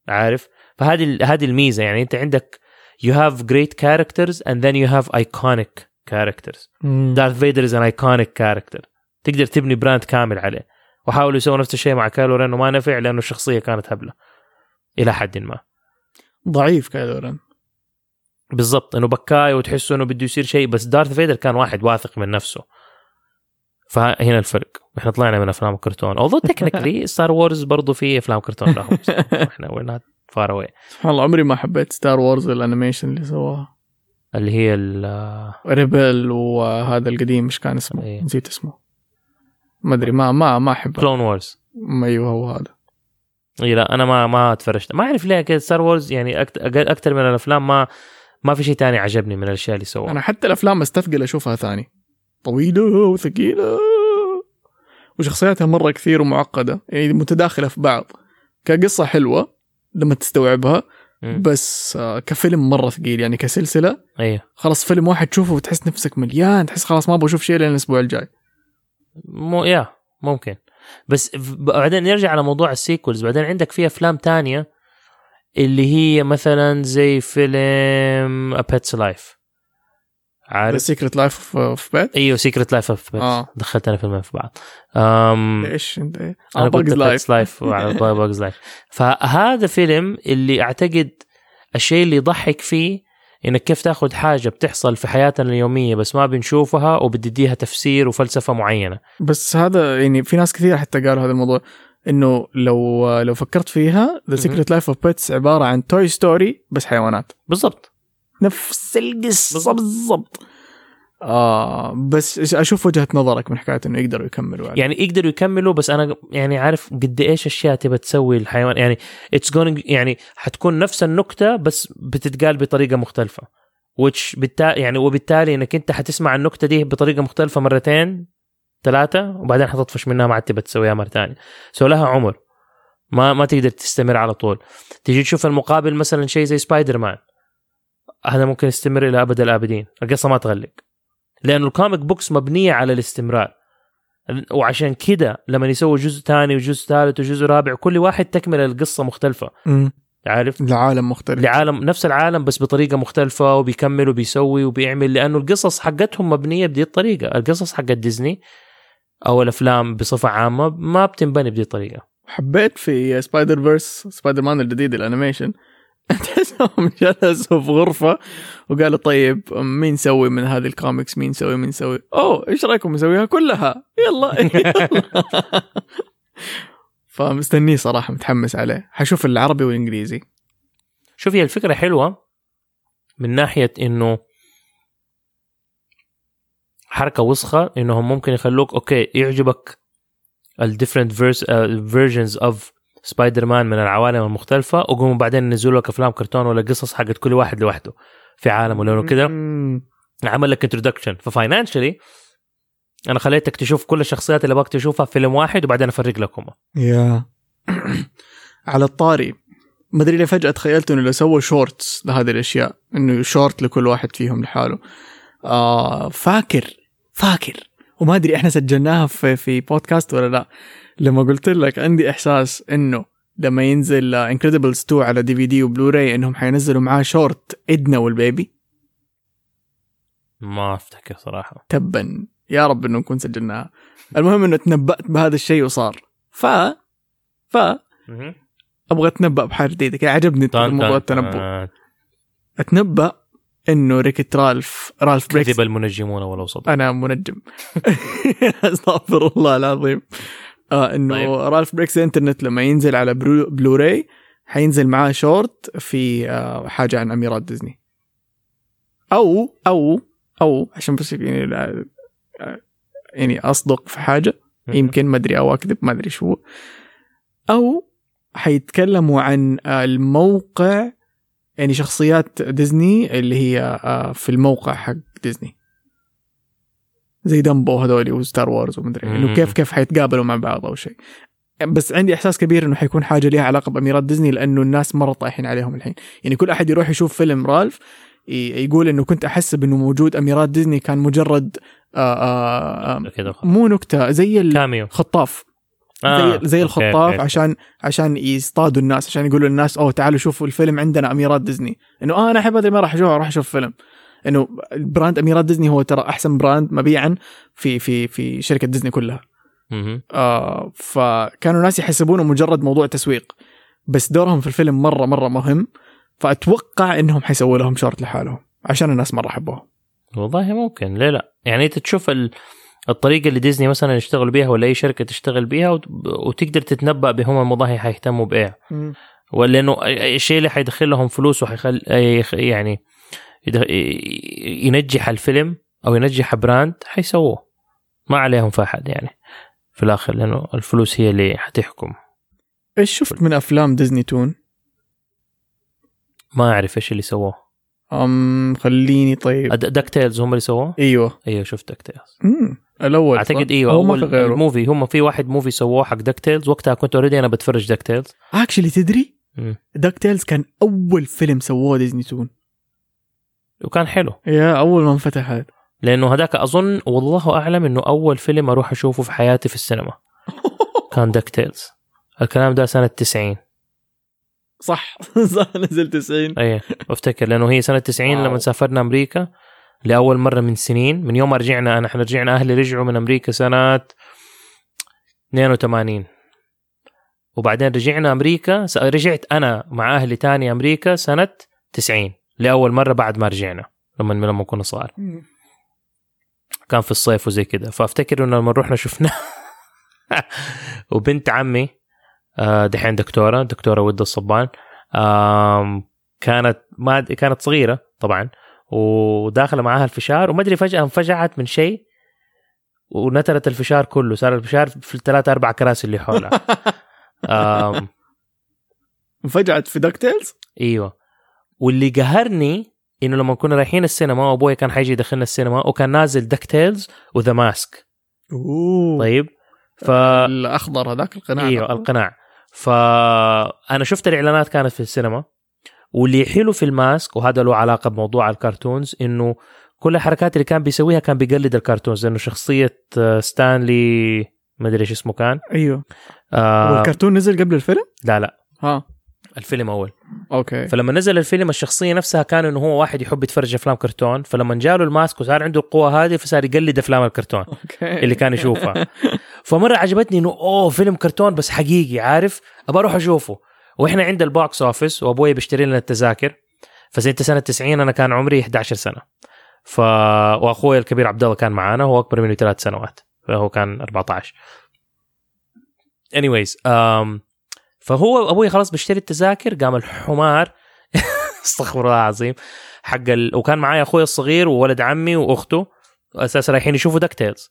عارف؟ فهذه هذه الميزه، يعني انت عندك you have great characters and then you have iconic characters. mm. Darth Vader is an iconic character، تقدر تبني براند كامل عليه. وحاولوا يسووا نفس الشيء مع كايلو رين وما نفع لانه الشخصيه كانت هبله الى حد ما، ضعيف كايلو رين بالضبط، انه بكاي وتحس انه بده يصير شيء، بس دارث فيدر كان واحد واثق من نفسه. فهنا الفرق، احنا طلعنا من افلام الكرتون، although technically ستار وورز برضو في افلام كرتون لهم، احنا وين far away. سبحان الله، عمري ما حبيت ستار وورز الانيميشن اللي سواها اللي هي الريبل وهذا القديم مش كان اسمه ايه. نسيت اسمه، ما ادري، ما ما ما احب كلون وورز. ايوه هو هذا. اي لا انا ما ما تفرجت، ما اعرف ليه كذا ستار وورز، يعني اكثر من الافلام ما ما في شيء تاني عجبني من الاشياء اللي سواها. انا حتى الافلام استثقل اشوفها ثاني، طويله وثقيله وشخصياتها مره كثير ومعقده، يعني متداخله في بعض، كقصه حلوه لما تستوعبها بس كفيلم مره ثقيل، يعني كسلسله. ايوه خلاص، فيلم واحد تشوفه وتحس نفسك مليان، تحس خلاص ما بشوف شيء لين الاسبوع الجاي. مو يا ممكن، بس بعدين نرجع على موضوع السيكولز. بعدين عندك في افلام تانية اللي هي مثلا زي فيلم A Pet's Life، عارف؟ The Secret Life of Pets. ايوه Secret Life of Pets. آه. دخلت انا فيلمين في بعض. امم ايش انت؟ Bugs Life. Life وعلى Bugs Life. فهذا فيلم اللي اعتقد الشيء اللي يضحك فيه انك كيف تاخذ حاجه بتحصل في حياتنا اليوميه بس ما بنشوفها وبتديها تفسير وفلسفه معينه. بس هذا يعني في ناس كثير حتى قالوا هذا الموضوع، انه لو لو فكرت فيها The Secret Life of Pets عباره عن Toy Story بس حيوانات. بالضبط، نفس القصة بالضبط. آه بس أشوف وجهة نظرك من حكاية إنه يقدروا يكملوا، يعني, يعني يقدروا يكملوا، بس أنا يعني عارف قد إيش أشياء تبى تسوي الحيوان، يعني it's going يعني حتكون نفس النكتة بس بتتقال بطريقة مختلفة، which بالتالي يعني وبالتالي إنك أنت حتسمع النكتة دي بطريقة مختلفة مرتين ثلاثة وبعدين حتطفش منها، ما عاد تبى تسويها مرة ثانية، سو لها عمر، ما ما تقدر تستمر على طول. تيجي تشوف المقابل مثلا شيء زي سبايدر مان، هذا ممكن يستمر إلى أبد الآبدين، القصة ما تغلق لأنه الكوميك بوكس مبنية على الاستمرار، وعشان كده لما يسوي جزء تاني وجزء ثالث وجزء رابع كل واحد تكمل القصة مختلفة، م- عارف؟ لعالم مختلف، لعالم نفس العالم بس بطريقة مختلفة، وبيكمل وبيسوي وبيعمل، لأنه القصص حقتهم مبنية بدي الطريقة. القصص حقت ديزني أو الأفلام بصفة عامة ما بتنبني بدي الطريقة. حبيت في سبايدر فيرس سبايدر مان الجديد الأنيميشن، تحسهم جلسوا في غرفة وقالوا طيب مين سوي من هذه الكوميكس، مين سوي مين سوي أوه إيش رأيكم نسويها كلها، يلا يلا. فمستني صراحة، متحمس عليه، هشوف العربي والإنجليزي. شوف هي الفكرة حلوة من ناحية إنه حركة وسخة، إنهم ممكن يخلوك أوكي يعجبك ال different verse, uh, versions of سبايدر مان من العوالم المختلفة، وقوموا بعدين نزلوا لك أفلام كرتون ولا قصص حقت كل واحد لوحده في عالمه، لأنه كده عمل لك introduction. ففاينانشلي أنا خليتك تشوف كل الشخصيات اللي باك تشوفها في فيلم واحد وبعدين أفرق لكم. يا على الطاري، ما أدري ليه فجأة تخيلت إنه لو سووا شورتس لهذه الأشياء، إنه شورت لكل واحد فيهم لحاله. آه فاكر فاكر وما أدري إحنا سجلناها في في بودكاست ولا لا. لما قلت لك عندي إحساس إنه لما ينزل إنكريدبلز تو على دي في دي وبلوراي إنهم حينزلوا معاه شورت إدنا والبيبي. ما أفتكر صراحة. تبا يا رب إنه نكون سجلناها. المهم إنه تنبأت بهذا الشيء وصار. ف ف أبغى أتنبأ بحاجة جديدة كده. عجبني الموضوع التنبؤ. أتنبأ إنه ريكت رالف رالف بريكس كذب المنجمون ولو صدق. أنا منجم أستغفر الله العظيم. آه إنه طيب. رالف بريكس الإنترنت لما ينزل على بلو بلوراي حينزل معاه شورت في آه حاجة عن أميرات ديزني أو أو أو عشان بس يعني يعني أصدق في حاجة يمكن ما أدري أو أكذب ما أدري شو أو حيتكلموا عن الموقع يعني شخصيات ديزني اللي هي في الموقع حق ديزني زي دامبو هذولي وستار وارز ومدري إنه كيف كيف حيتقابلوا مع بعض أو شيء. بس عندي إحساس كبير إنه حيكون حاجة ليها علاقة بأميرات ديزني لأنه الناس مرة طايحين عليهم الحين. يعني كل أحد يروح يشوف فيلم رالف يقول إنه كنت أحسب إنه موجود أميرات ديزني كان مجرد آآ آآ مو نكتة زي الخطاف زي, زي الخطاف أوكي. عشان عشان يصطادوا الناس عشان يقولوا الناس أوه تعالوا شوفوا الفيلم عندنا أميرات ديزني إنه آه أنا أحب هذا ما راح أشوفه راح أشوف فيلم. إنه البراند أميرات ديزني هو ترى أحسن براند مبيعا في في في شركة ديزني كلها. آه فكانوا الناس يحسبونه مجرد موضوع تسويق بس دورهم في الفيلم مرة مرة مهم. فأتوقع إنهم حيسووا لهم شورت لحالهم عشان الناس مرة حبوه. والله ممكن ليه لا. يعني تشوف ال الطريقة اللي ديزني مثلا يشتغل بيها ولا أي شركة تشتغل بيها وتقدر تتنبأ بهم المضاهي حيهتموا بإيه ولأنه الشيء اللي حيدخل لهم فلوس وحيخل يعني ينجح الفيلم أو ينجح براند حيسووه ما عليهم فاحد يعني في الآخر لأنه الفلوس هي اللي حتحكم. إيش شفت من أفلام ديزني تون؟ ما أعرف إيش اللي سووه. أم خليني طيب دكتيلز هم اللي سووه. أيوه أيوه شفت دكتيلز الأول أعتقد إيوه أول الموفي هم في واحد موفي سووه حق دكتيلز وقتها كنت أريد أنا بتفرج دكتيلز أكشلي تدري دكتيلز كان أول فيلم سووه ديزني تون وكان حلو يا أول ما انفتح هذا لأنه هذاك أظن والله أعلم إنه أول فيلم أروح أشوفه في حياتي في السينما كان دكتيلز. الكلام ده سنة تسعين صح صح نزل تسعين أيه أفتكر لأنه هي سنة تسعين لما سافرنا أمريكا لأول مرة من سنين من يوم ما رجعنا أنا إحنا رجعنا أهلي رجعوا من أمريكا سنة اثنين وثمانين وبعدين رجعنا أمريكا رجعت أنا مع أهلي تاني أمريكا سنة تسعين لأول مرة بعد ما رجعنا لما لما كنا صغار كان في الصيف وزي كده. فأفتكر إنه لما روحنا شفنا وبنت عمي دحين دكتورة دكتورة ودى الصبان كانت ما كانت صغيرة طبعا وداخله معاها الفشار وما ادري فجاه انفجعت من شيء ونترت الفشار كله صار الفشار في الثلاث اربع كراسي اللي حولها انفجعت في دكتيلز. ايوه واللي قهرني انه لما كنا رايحين السينما وابوي كان حيجي يدخلنا السينما وكان نازل دكتيلز وذا ماسك طيب ف الاخضر هذاك القناع ايوه القناع. فانا شفت الاعلانات كانت في السينما واللي حلو في الماسك وهذا له علاقة بموضوع الكرتونز إنه كل الحركات اللي كان بيسويها كان بيقلد الكرتونز لأنه شخصية ستانلي ما أدري إيش اسمه كان أيوه آه والكرتون نزل قبل الفيلم؟ لا لا ها الفيلم أول أوكي. فلما نزل الفيلم الشخصية نفسها كان إنه هو واحد يحب يتفرج أفلام كرتون فلما جاله الماسك وصار عنده القوة هذه فصار يقلد أفلام الكرتون أوكي. اللي كان يشوفها فمرة عجبتني إنه أوه فيلم كرتون بس حقيقي عارف أبى أروح أشوفه. وإحنا عند البوكس أوفيس وأبوي بيشتري لنا التذاكر فزيت سنة تسعين أنا كان عمري إحدى عشرة سنة ف... وأخوي الكبير عبدالله كان معانا هو أكبر مني ثلاث سنوات فهو كان أربعة عشر anyways um... فهو أبوي خلاص بيشتري التذاكر قام الحمار استغفر الله العظيم حق ال... وكان معايا أخوي الصغير وولد عمي وأخته أساسا رايحين يشوفوا دكتيلز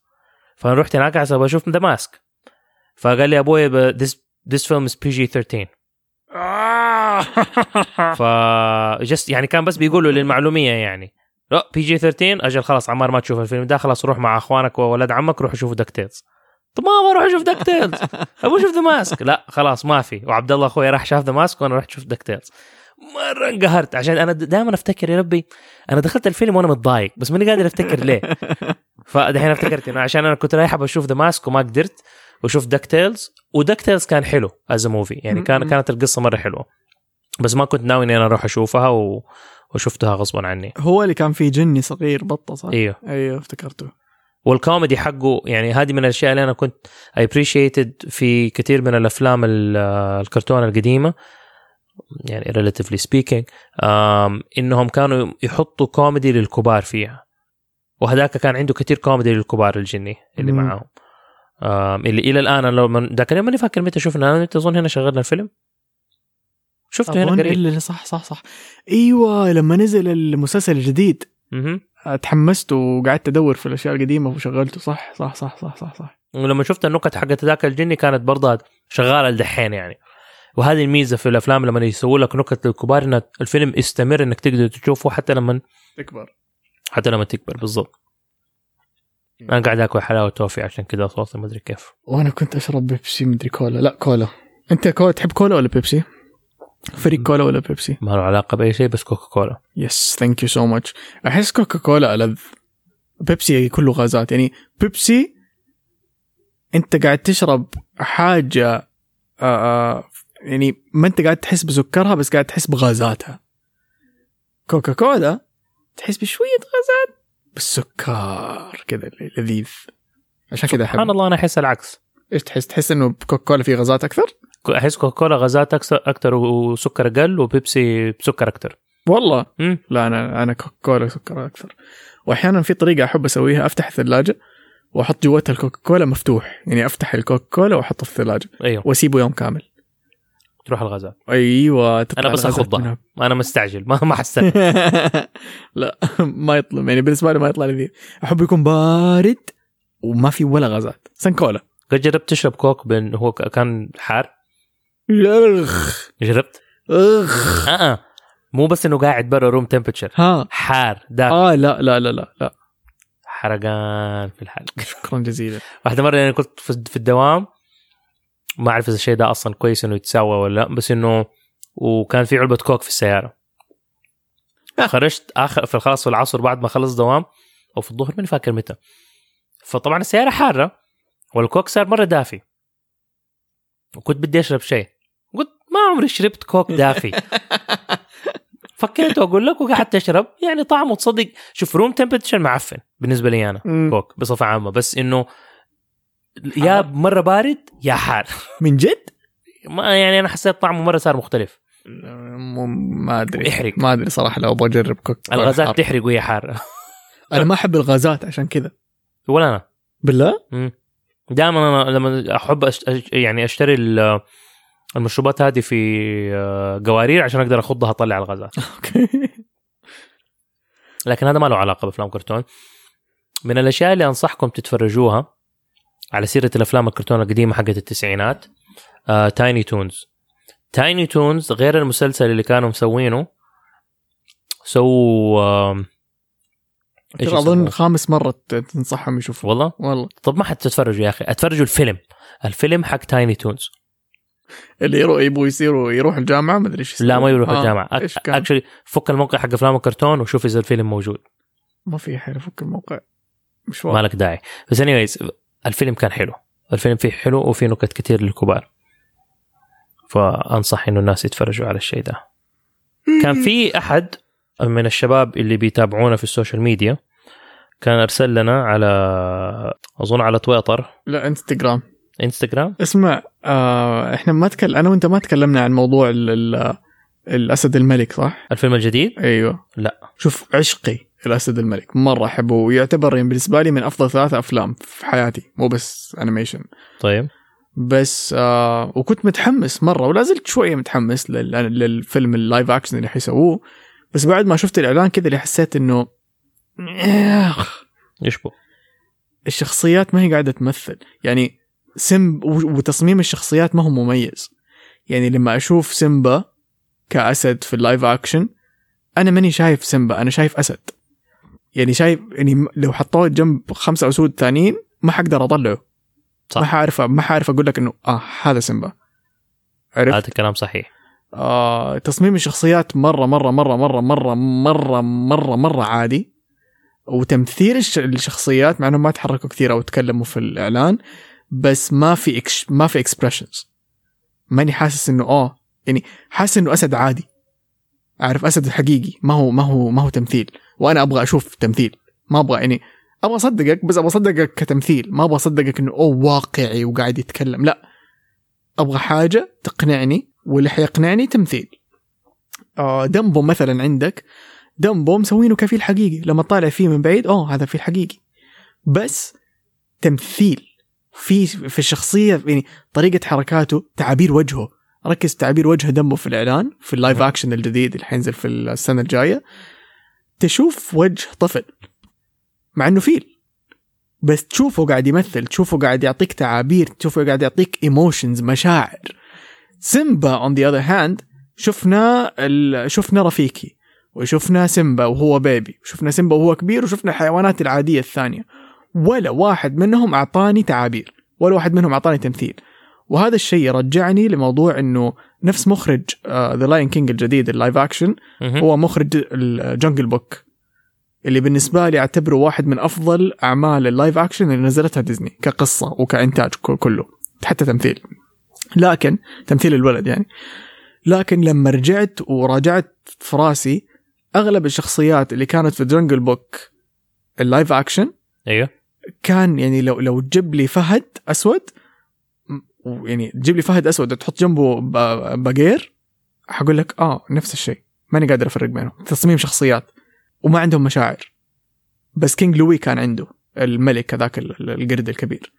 فأنا رحت هناك عشان بشوف ذا ماسك فقال لي أبوي ب... this... this film is بي جي ثيرتين فجس يعني كان بس بيقولوا للمعلومية يعني لا بي جي ثيرتين أجل خلاص عمار ما تشوف الفيلم ده خلاص روح مع أخوانك وولد عمك روح شوفوا دكتيلز. طب ما أروح أشوف دكتيلز أبغى أشوف ذا ماسك لا خلاص ما في. وعبد الله أخوي راح شاف ذا ماسك وأنا رحت شوف دكتيلز مرة انقهرت عشان أنا دائما أفتكر يا ربي أنا دخلت الفيلم وأنا متضايق بس ماني قادر أفتكر ليه فدحين افتكرت انه عشان انا كنت رايح بشوف ذا ماسك وما قدرت وشوف دكتيلز، ودكتيلز كان حلو از موفي يعني، كان كانت القصه مره حلوه بس ما كنت ناوي اني انا اروح اشوفها و... وشفتها غصبا عني. هو اللي كان فيه جني صغير بطه صح؟ ايوه ايوه افتكرته. والكوميدي حقه يعني هذه من الاشياء اللي انا كنت اي ابريشيتد في كثير من الافلام الكرتون القديمه يعني ريلاتيفلي سبيكينج، انهم كانوا يحطوا كوميدي للكبار فيها، وهذاك كان عنده كثير كوميدي للكبار الجني اللي مم. معاهم اللي الى الان لو من ذاك اليوم ماني فاكر متى شفنا. انا اظن هنا شغلنا الفيلم شفته هنا قريب اللي صح صح صح ايوه لما نزل المسلسل الجديد اتحمست وقعدت ادور في الاشياء القديمه وشغلته صح صح صح صح صح صح ولما شفت النكت حقت ذاك الجني كانت برضه شغاله لدحين يعني. وهذه الميزه في الافلام لما يسووا لك نكت للكبار ان الفيلم يستمر انك تقدر تشوفه حتى لما تكبر، حتى لما تكبر بالضبط. انا قاعد اكل حلاوه توفي عشان كذا صوتي ما ادري كيف، وانا كنت اشرب بيبسي مدري كولا. لا كولا. انت كولا تحب كولا ولا بيبسي؟ فريق كولا ولا بيبسي ما له علاقه باي شيء بس كوكا كولا. يس ثانك يو سو ماتش. احس كوكا كولا ألذ، بيبسي كله غازات يعني. بيبسي انت قاعد تشرب حاجه آآ يعني ما انت قاعد تحس بسكرها بس قاعد تحس بغازاتها. كوكا كولا تحس بشويه غازات بالسكر كذا لذيذ، عشان كذا سبحان الله انا احس العكس. ايش تحس؟ تحس انه بكوكا كولا في غازات اكثر؟ احس كوكا كولا غازات اكثر اكثر وسكر اقل، وبيبسي بسكر اكثر. والله م? لا انا انا كوكا كولا سكر اكثر. واحيانا في طريقه احب اسويها، افتح الثلاجه واحط جواتها الكوكا كولا مفتوح، يعني افتح الكوكا كولا واحطه في الثلاجه أيوه. واسيبه يوم كامل تروح الغازات. ايوه انا بس اخضها، انا مستعجل ما ما حسن لا ما يطلع يعني بالنسبه لي ما يطلع لي، احب يكون بارد وما في ولا غازات. سانكولا قد جربت تشرب كوك بين هو كان حار؟ اخ جربت اخ اه مو بس انه قاعد برا روم تمبيتشر حار ده اه لا لا لا لا, لا. حرقان في الحلق. شكرا جزيلا. واحده مره انا كنت في الدوام ما اعرف اذا الشيء ده اصلا كويس انه يتساوى ولا بس انه، وكان في علبه كوك في السياره. خرجت اخر في الخاص والعصر بعد ما خلص دوام او في الظهر ماني فاكر متى، فطبعا السياره حاره والكوك صار مره دافي وكنت بدي اشرب شيء. قلت ما عمري شربت كوك دافي فكرت اقول لك وقعدت اشرب يعني طعمه تصدق شوف روم تمبرتشر معفن بالنسبه لي انا م. كوك بصفه عامه، بس انه يا مره بارد يا حار من جد ما يعني انا حسيت طعمه مره صار مختلف. ما ادري يحرق. ما ادري صراحه لو ابغى اجرب كوك. الغازات تحرق وهي حاره انا ما احب الغازات عشان كذا. ولا انا بالله دائما انا لما احب أش... يعني اشتري المشروبات هذه في قوارير عشان اقدر اخضها اطلع الغازات لكن هذا ما له علاقه بافلام كرتون. من الاشياء اللي انصحكم تتفرجوها على سيرة الأفلام الكرتون القديمة حقت التسعينات تايني تونز. تايني تونز غير المسلسل اللي كانوا مسوينه سووا so, uh, أظن خامس مرة تنصحهم يشوفوا. والله والله طب ما حتتفرجوا يا أخي، أتفرجوا الفيلم. الفيلم حق تايني تونز اللي يروح يبغوا يصيروا يروح الجامعة ما أدري إيش. لا ما يروح آه. الجامعة أكشلي فك الموقع حق أفلام الكرتون وشوف إذا الفيلم موجود. ما في حاجة فك الموقع مش واضح. مالك داعي بس anyways الفيلم كان حلو، الفيلم فيه حلو وفيه نكت كتير للكبار، فأنصح إنه الناس يتفرجوا على الشيء ده. كان في أحد من الشباب اللي بيتابعونا في السوشيال ميديا كان أرسل لنا على أظن على تويتر لا إنستغرام إنستغرام اسمع آه إحنا ما تكلم أنا وأنت ما تكلمنا عن موضوع ال الأسد الملك صح؟ الفيلم الجديد؟ أيوة لا شوف عشقي الأسد الملك مرة أحبه ويعتبر يعني بالنسبة لي من أفضل ثلاثة أفلام في حياتي مو بس أنيميشن. طيب بس آه وكنت متحمس مرة ولا زلت شوية متحمس للفيلم اللايف أكشن اللي حيسووه، بس بعد ما شفت الإعلان كده اللي حسيت إنه يشبه الشخصيات ما هي قاعدة تمثل يعني سيمب، وتصميم الشخصيات ما هو مميز يعني. لما أشوف سيمبا كأسد في اللايف أكشن أنا ماني شايف سيمبا، أنا شايف أسد يعني شايف يعني لو حطوه جنب خمسة أسود ثانيين ما حقدر أطلعه صح. ما حعرف ما حعرف أقول لك إنه آه هذا سيمبا. عرفت؟ هذا الكلام صحيح. آه تصميم الشخصيات مرة مرة مرة مرة مرة مرة مرة مرة, مرة عادي وتمثيل الشخصيات، مع انهم ما تحركوا كثير او تكلموا في الاعلان، بس ما في إكش... ما في اكسبريشنز. ماني حاسس انه اه يعني حاسس انه اسد عادي، اعرف اسد حقيقي، ما هو ما هو ما هو تمثيل. وانا ابغى اشوف تمثيل، ما ابغى يعني ابغى اصدقك، بس ابغى اصدقك كتمثيل، ما ابغى اصدقك انه اوه واقعي وقاعد يتكلم. لا، ابغى حاجه تقنعني، واللي حيقنعني تمثيل. آه دمبو مثلا، عندك دمبو مسوينه كفيل حقيقي، لما طالع فيه من بعيد اوه هذا فيل حقيقي، بس تمثيل في في الشخصيه، يعني طريقه حركاته، تعابير وجهه. ركز تعابير وجه دمبو في الاعلان، في اللايف اكشن الجديد اللي حينزل في السنه الجايه، تشوف وجه طفل مع انه فيل، بس تشوفه قاعد يمثل، تشوفه قاعد يعطيك تعابير، تشوفه قاعد يعطيك ايموشنز، مشاعر. سيمبا on the other hand، شفنا ال... شفنا رفيقي، وشفنا سيمبا وهو بيبي، وشفنا سيمبا وهو كبير، وشفنا الحيوانات العاديه الثانيه، ولا واحد منهم اعطاني تعابير، ولا واحد منهم اعطاني تمثيل. وهذا الشيء رجعني لموضوع انه نفس مخرج ذا لاين كينج الجديد اللايف اكشن هو مخرج الجنجل بوك، اللي بالنسبه لي اعتبره واحد من افضل اعمال اللايف اكشن اللي نزلتها ديزني كقصه وكانتاج كله، حتى تمثيل، لكن تمثيل الولد يعني. لكن لما رجعت وراجعت في راسي اغلب الشخصيات اللي كانت في جنجل بوك اللايف اكشن، ايوه كان يعني لو لو تجيب لي فهد اسود، يعني تجيب لي فهد اسود تحط جنبه باقير، حقول لك اه نفس الشيء، ماني قادر افرق بينهم، تصميم شخصيات وما عندهم مشاعر. بس كينج لوي كان عنده، الملك هذاك القرد الكبير.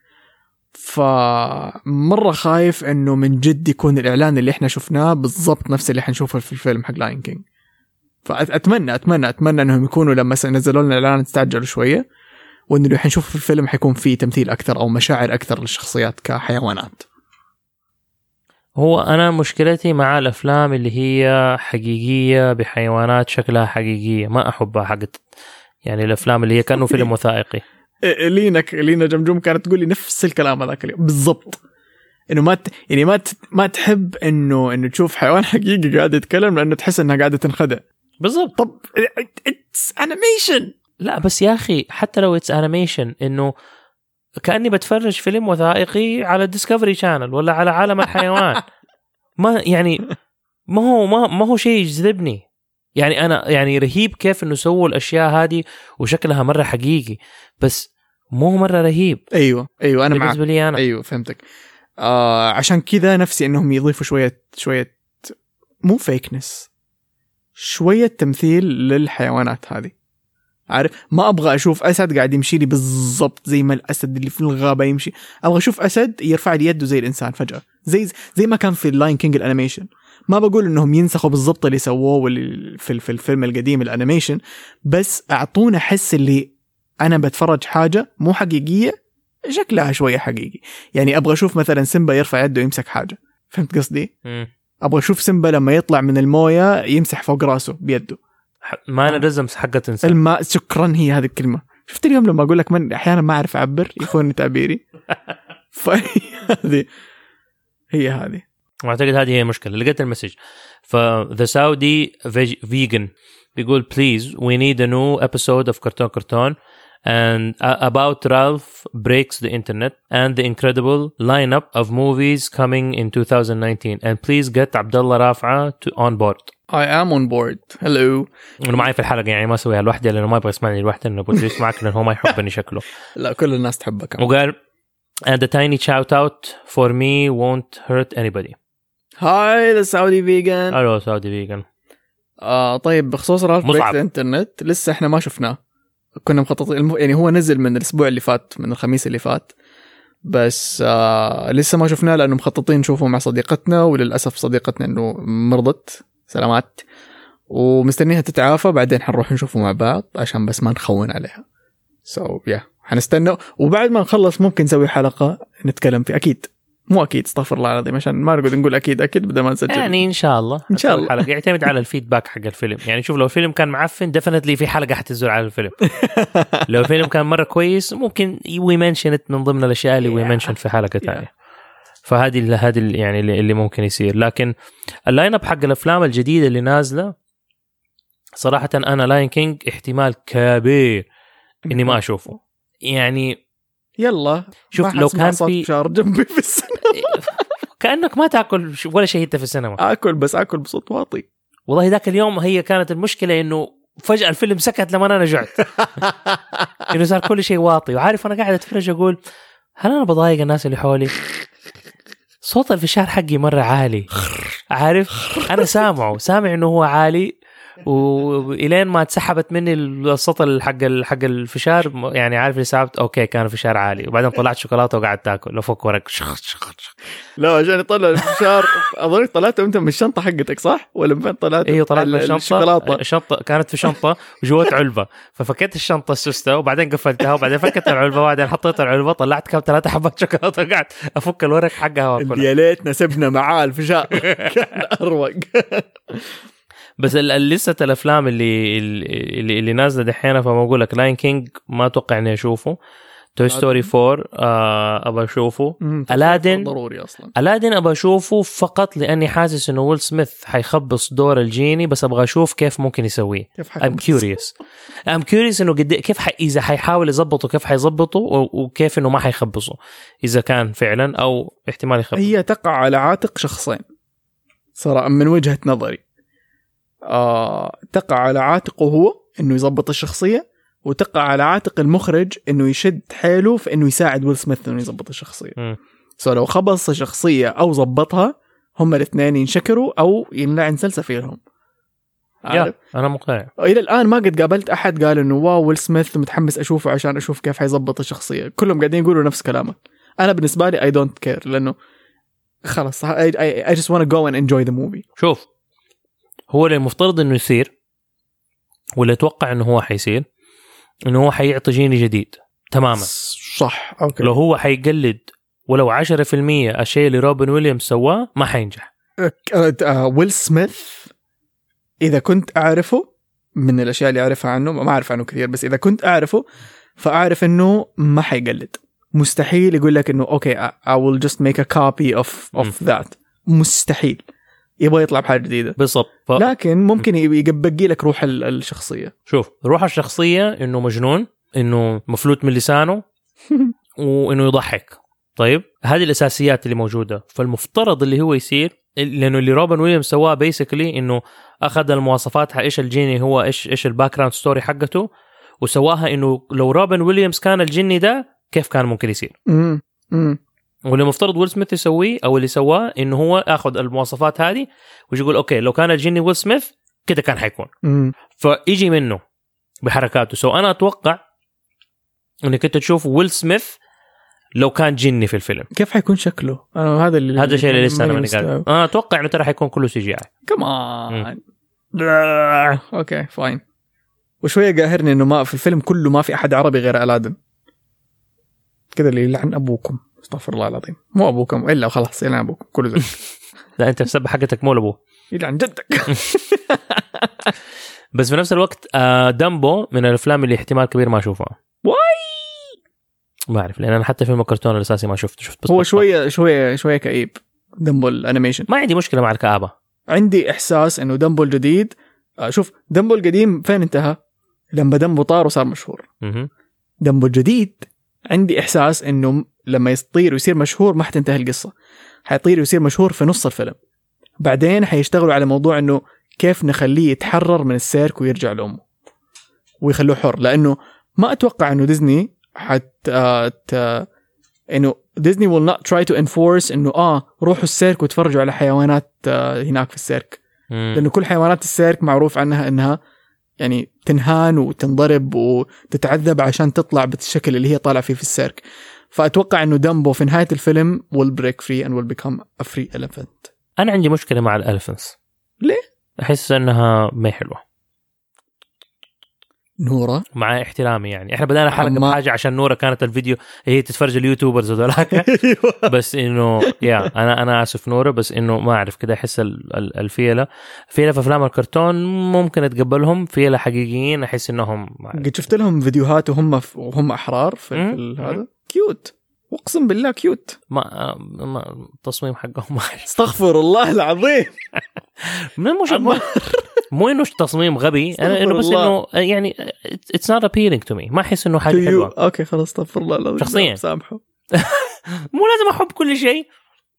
فمره خايف انه من جد يكون الاعلان اللي احنا شفناه بالضبط نفس اللي حنشوفه في الفيلم حق لاين كينج. فاتمنى اتمنى اتمنى انهم يكونوا لما نزلوا لنا الاعلان استعجلوا شويه، وانه اللي حنشوفه في الفيلم حيكون فيه تمثيل اكثر او مشاعر اكثر للشخصيات كحيوانات. هو أنا مشكلتي مع الأفلام اللي هي حقيقية بحيوانات شكلها حقيقية، ما أحبها حقت يعني الأفلام اللي هي كأنه فيلم وثائقي. لينا لينا جمجوم كانت تقول لي نفس الكلام هذاك اليوم بالضبط، إنه ما ت... يعني ما ت... ما تحب إنه إنه تشوف حيوان حقيقي قاعد يتكلم، لأنه تحس إنها قاعدة تنخدع. بالضبط. طب it's animation. لا بس يا أخي، حتى لو it's animation، إنه كأني بتفرج فيلم وثائقي على الديسكفري شانل ولا على عالم الحيوان. ما يعني ما هو ما, ما هو شيء يجذبني يعني. أنا يعني رهيب كيف إنه سووا الأشياء هذه وشكلها مرة حقيقي، بس مو مرة رهيب. أيوة أيوة أنا بالنسبة لي أنا أيوة فهمتك. آه عشان كذا نفسي إنهم يضيفوا شوية شوية مو فيكنس، شوية تمثيل للحيوانات هذه. عارف، ما أبغى أشوف أسد قاعد يمشي لي بالضبط زي ما الأسد اللي في الغابة يمشي، أبغى أشوف أسد يرفع لي يده زي الإنسان فجأة، زي زي ما كان في اللاين كينج الأنيميشن. ما بقول إنهم ينسخوا بالضبط اللي سووه في في الفيلم القديم الأنيميشن، بس أعطونا حس اللي أنا بتفرج حاجة مو حقيقية شكلها شوية حقيقي. يعني أبغى أشوف مثلا سيمبا يرفع يده يمسك حاجة، فهمت قصدي؟ أبغى أشوف سيمبا لما يطلع من الموية يمسح فوق رأسه بيده. مانرزم حقة إنسان. الماء، شكرا، هي هذه الكلمة. شفت اليوم لما أقول لك من أحيانا ما أعرف أعبر يخونني تعبيري، فهذه هي هذه وأعتقد هذه هي مشكلة. لقيت المسج فthe Saudi vegan بيقول please we need a new episode of كرتون كرتون and about Ralph breaks the internet and the incredible lineup of movies coming in twenty nineteen and please get عبدالله رافعة to on board. I am on board. Hello. أنا معي في الحلقة يعني ما سويها لوحدي، لأنه ما يبغى يسمعني لوحدي، لأنه بقول يسمعك لأنه هو ما يحبني شكله. لا كل الناس تحبك. وقال and a tiny shout out for me won't hurt anybody. Hi the Saudi vegan. Hello Saudi vegan. آه طيب بخصوص رالف بريك الانترنت لسه إحنا ما شفناه، كنا مخططين يعني هو نزل من الأسبوع اللي فات، من الخميس اللي فات، بس آه لسه ما شفناه لأنه مخططين نشوفه مع صديقتنا، وللأسف صديقتنا إنه مرضت، سلامات، ومستنيها تتعافى بعدين حنروح نشوفه مع بعض عشان بس ما نخون عليها. سو so, يا yeah. حنستنى، وبعد ما نخلص ممكن نسوي حلقة نتكلم فيه. أكيد مو أكيد، استغفر الله العظيم، عشان ما نقعد نقول أكيد أكيد بدل ما نسجل. يعني إن شاء الله إن شاء الله حلقة يعتمد على الفيدباك حق الفيلم. يعني شوف، لو الفيلم كان معفن definitely في حلقة حتنزل على الفيلم. لو الفيلم كان مرة كويس ممكن we mention it من ضمن الأشياء اللي we mention في حلقة تانية. فهذه هذه يعني اللي ممكن يصير. لكن اللاين اب حق الافلام الجديده اللي نازله صراحه، انا لاين كينج احتمال كبير اني ما اشوفه يعني. يلا شوف لو كان في شعر جنبي في السينما كأنك ما تاكل ولا شيء انت في السينما. اكل بس اكل بصوت واطي. والله ذاك اليوم هي كانت المشكله انه فجاه الفيلم سكت لما انا رجعت انه صار كل شيء واطي. وعارف انا قاعد اتفرج اقول هل انا بضايق الناس اللي حولي؟ صوت الفشار حقي مره عالي عارف انا سامعه سامع انه هو عالي والين ما اتسحبت مني السطل حق حق الفشار يعني عارف اللي سحبت اوكي كان الفشار عالي وبعدين طلعت شوكولاته وقعدت تاكل لفوق ورق شخ شخ شخ. لا عشان يطلع الفشار اظن طلعته انت من الشنطه حقتك صح ولا من فين طلعته؟ ايوه طلعت من الشنطه. الشنطه كانت في شنطه وجوات علبه ففكيت الشنطه السوسته وبعدين قفلتها وبعدين فكيت العلبه وبعدين حطيت العلبه طلعت كم ثلاثه حبات شوكولاته وقعدت افك الورق حقها واكلها. يا ليتنا سبنا معاه الفشار كان اروق. بس لسه الافلام اللي اللي, اللي نازله دحين فما اقول لك لاين كينج ما اتوقع اني اشوفه. توي ستوري فور آه ابى اشوفه. الادن ضروري اصلا. الادن ابى اشوفه فقط لاني حاسس انه ويل سميث حيخبص دور الجيني بس ابغى اشوف كيف ممكن يسويه. ام كيوريوس ام كيوريوس انه قد كيف حي... اذا حيحاول يظبطه كيف حيظبطه وكيف انه ما حيخبصه اذا كان فعلا او احتمال يخبص. هي تقع على عاتق شخصين صراحه من وجهه نظري. آه، تقع على عاتقه هو انه يضبط الشخصيه وتقع على عاتق المخرج انه يشد حاله في انه يساعد ويل سميث انه يضبط الشخصيه. سواء لو خبص شخصيه او ضبطها هم الاثنين ينشكروا او ينلعن سلسفيلهم. انا مقتنع الى الان ما قد قابلت احد قال انه واو ويل سميث متحمس اشوفه عشان اشوف كيف حيضبط الشخصيه. كلهم قاعدين يقولوا نفس كلامك. انا بالنسبه لي اي دونت كير لانه خلاص اي جست وان تو جو اند انجوي ذا موفي. شوف هو اللي المفترض انه يصير ولا اتوقع انه هو حيصير انه هو حيعطي جيني جديد تماما صح. اوكي لو هو حيقلد ولو عشرة بالمية الشيء اللي روبن ويليامز سواه ما حينجح. ويل سميث اذا كنت اعرفه من الاشياء اللي اعرفها عنه ما اعرف عنه كثير بس اذا كنت اعرفه فاعرف انه ما حيقلد. مستحيل يقول لك انه اوكي I will just make a copy of of that. مستحيل يبغى يطلع بحاجة جديدة بالضبط ف... لكن ممكن يبقي لك روح الشخصية. شوف روح الشخصية إنه مجنون إنه مفلوت من لسانه وإنه يضحك. طيب هذه الأساسيات اللي موجودة فالمفترض اللي هو يصير لأنه اللي روبن ويليامز سواه بيسكلي إنه أخذ المواصفات إيش الجيني هو إيش إيش الباكراوند ستوري حقته وسواها إنه لو روبن ويليامز كان الجني ده كيف كان ممكن يصير. أمم واللي مفترض ويل سميث يسويه أو اللي سواه إنه هو أخذ المواصفات هذه ويجي يقول أوكي لو كان الجني ويل سميث كده كان حيكون م- فيجي منه بحركاته. سو أنا أتوقع إنك أنت تشوف ويل سميث لو كان جني في الفيلم كيف حيكون شكله. أنا هذا اللي هذا الشيء اللي لسه أنا ماني قاعد أنا أتوقع إنه ترى حيكون كله سي جي آي كمان. أوكي فاين. وشوية قاهرني إنه ما في الفيلم كله ما في أحد عربي غير ألادن كده اللي لعن أبوكم استغفر الله العظيم. مو أبوكم إلا وخلاص يلعن أبوكم كله ذلك. لا أنت مسبب حقتك مو لأبوه يلعن جدك. بس في نفس الوقت دامبو من الأفلام اللي احتمال كبير ما أشوفها. واي ما أعرف لأن أنا حتى فيلم الكرتون الأساسي ما شفته. شفت بس هو شوية شوية شوية كئيب دامبو الأنيميشن. ما عندي مشكلة مع الكآبة عندي إحساس إنه دامبو الجديد شوف دامبو القديم فين انتهى لما دامبو طار وصار مشهور. دامبو الجديد عندي إحساس إنه لما يطير ويصير مشهور ما حتنتهي القصة. حيطير ويصير مشهور في نص الفيلم بعدين حيشتغلوا على موضوع إنه كيف نخليه يتحرر من السيرك ويرجع لأمه ويخلوه حر. لأنه ما أتوقع إنه ديزني حت إنه ديزني will not try to enforce إنه آه روحوا السيرك وتفرجوا على حيوانات هناك في السيرك لأنه كل حيوانات السيرك معروف عنها إنها يعني تنهان وتنضرب وتتعذب عشان تطلع بالشكل اللي هي طالعة فيه في السيرك. فأتوقع أنه دامبو في نهاية الفيلم will break free and will become a free elephant. أنا عندي مشكلة مع الألفنس. ليه؟ أحس أنها ما حلوة نورة مع احترامي يعني إحنا بدأنا حلقة بحاجة عشان نورة كانت الفيديو هي تتفرج اليوتيوبرز ودولاك بس إنه يا أنا أنا آسف نورة بس إنه ما أعرف كده أحس ال الفيلة فيلة في أفلام الكرتون ممكن أتقبلهم فيلة حقيقيين أحس إنهم قد شفت لهم فيديوهات وهم وهم أحرار في هذا كيوت أقسم بالله كيوت ما ما التصميم حقهم استغفر الله العظيم من مش عمّار مو إنه تصميم غبي أنا إنه بس إنه يعني it's not appealing to me ما أحس إنه حاجة حلوة. أوكي خلاص استغفر الله شخصيا سامحه مو لازم أحب كل شيء.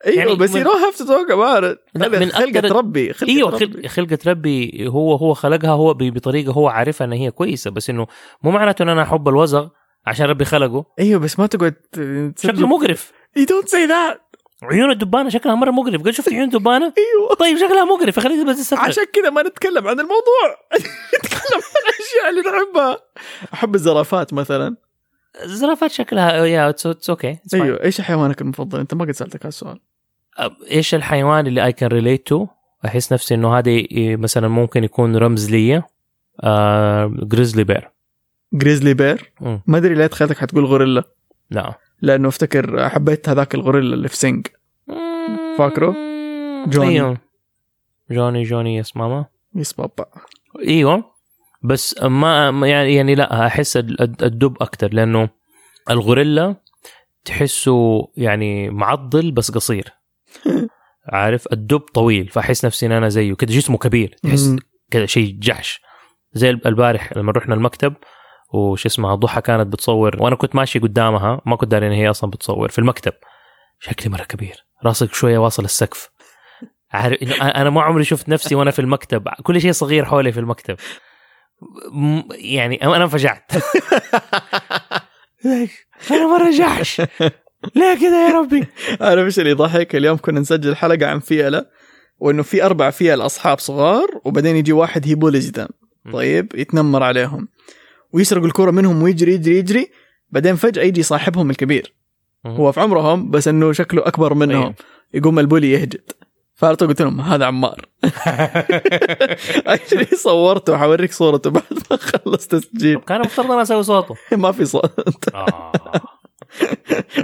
أيوة يعني بس you don't have to talk about it. خلقة ربي خلقة أيوة ربي. خلقة ربي هو هو خلقها هو بطريقة هو عارفها أن هي كويسة بس إنه مو معناته إن أنا أحب الوزغ عشان ربي خلقه. أيوة بس ما تقعد شكله مقرف. You don't say that. عيون الدبانة شكلها مرة مقرف. قال شفت عيون دبانة؟ أيوة. طيب شكلها مقرف خليك بس السفر. عشان كذا ما نتكلم عن الموضوع نتكلم عن الأشياء اللي نحبها. أحب الزرافات مثلا. الزرافات شكلها يا اتس اوكي. ايوه ايش حيوانك المفضل؟ انت ما قد سالتك هذا السؤال. ايش الحيوان اللي اي كان ريليت تو؟ احس نفسي انه هذا مثلا ممكن يكون رمز لي آه، جريزلي بير. جريزلي بير؟ ما ادري ليه تخيلتك حتقول غوريلا. لا لانه افتكر حبيت هذاك الغوريلا اللي في سينج فاكره جوني. أيوه. جوني جوني يس ماما يس بابا. ايوه بس ما يعني يعني لا احس الدب اكتر لانه الغوريلا تحسه يعني معضل بس قصير عارف. الدب طويل فاحس نفسي انا زيه كده جسمه كبير تحس كده شيء جحش. زي البارح لما رحنا المكتب وش اسمها ضحى كانت بتصور وانا كنت ماشي قدامها ما كنت داري ان هي اصلا بتصور في المكتب. شكلي مره كبير راسك شويه واصل السقف عارف. انا ما عمري شفت نفسي وانا في المكتب كل شيء صغير حولي في المكتب يعني. أنا انفجعت أنا مرة جحش ليه كده يا ربي. أنا مش اللي ضحك اليوم كنا نسجل حلقة عن فيلة وأنه في أربع فيلة أصحاب صغار وبعدين يجي واحد هيبولي جدا طيب يتنمر عليهم ويسرق الكرة منهم ويجري يجري يجري بعدين فجأة يجي صاحبهم الكبير هو في عمرهم بس أنه شكله أكبر منهم يقوم البولي يهجد. فارتو قلت لهم هذا عمّار. عشان صورته وحوريك صورته بعد ما خلصت تسجيل. كان مفترض أنا أسوي صوته. ما في صوت.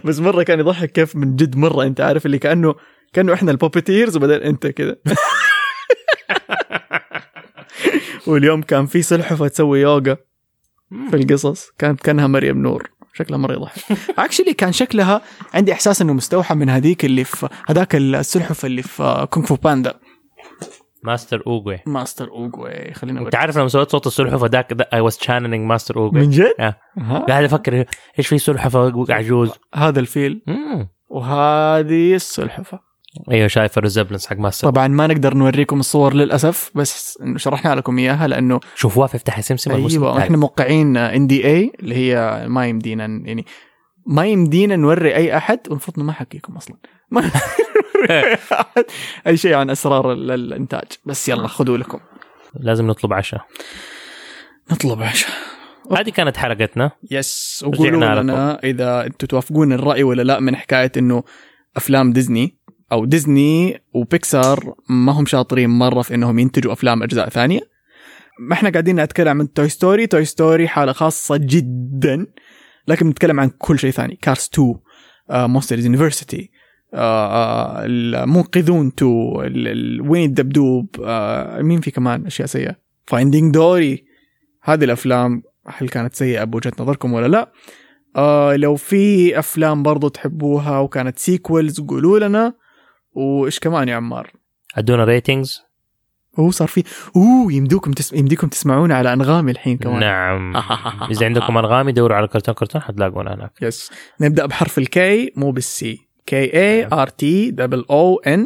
بس مرة كان يضحك كيف من جد مرة أنت عارف اللي كأنه كأنه إحنا البوبيتيرز وبعدين أنت كذا. واليوم كان في سلحفة تسوي يوغا في القصص كانت كانها مريم نور. شكلها مرة يضحك. اكشلي كان شكلها عندي احساس انه مستوحى من هذيك اللي في هذاك السلحفه اللي في كونغ فو باندا ماستر اوغوي. ماستر اوغوي خلينا انت عارف لما سويت صوت السلحفه ذاك اي واز تشانلينج ماستر اوغوي من جد. اه قاعد افكر ايش في سلحفه عجوز هذا الفيل وهذه السلحفه. ايوه شايف الريزبلنس حق ماستر. طبعا ما نقدر نوريكم الصور للاسف بس شرحنا لكم اياها لانه شوفوها في افتح سمسم المسلم. ايوه احنا موقعين ان دي اي اللي هي ما يمدينا يعني ما يمدينا نوري اي احد ونفوت ما حكيكم اصلا ما اي شيء عن اسرار الانتاج بس يلا خذوا لكم. لازم نطلب عشاء نطلب عشاء. هذه كانت حلقتنا يس. وقولوا لنا اذا انتم توافقون الراي ولا لا من حكايه انه افلام ديزني أو ديزني وبيكسار ما هم شاطرين مرة في إنهم ينتجوا أفلام أجزاء ثانية. ما إحنا قاعدين نتكلم عن توي ستوري. توي ستوري حالة خاصة جدا لكن نتكلم عن كل شيء ثاني. كارس تو مونسترز يونيفرسيتي المنقذون تو وين الدبدوب uh, مين في كمان أشياء سيئة فايندينج دوري. هذه الأفلام هل كانت سيئة بوجهة نظركم ولا لا؟ uh, لو في أفلام برضو تحبوها وكانت سيكولز قولوا لنا. وإيش كمان يا عمار؟ أدونا ريتينجز. أوه صار فيه أوه يمديكم تس يمديكم تسمعون على أنغامي الحين كمان. نعم. إذا عندكم أنغامي دوروا على كرتون كرتون حتلاقونا هناك. يس. نبدأ بحرف الكي مو بالسي. K A R T double O N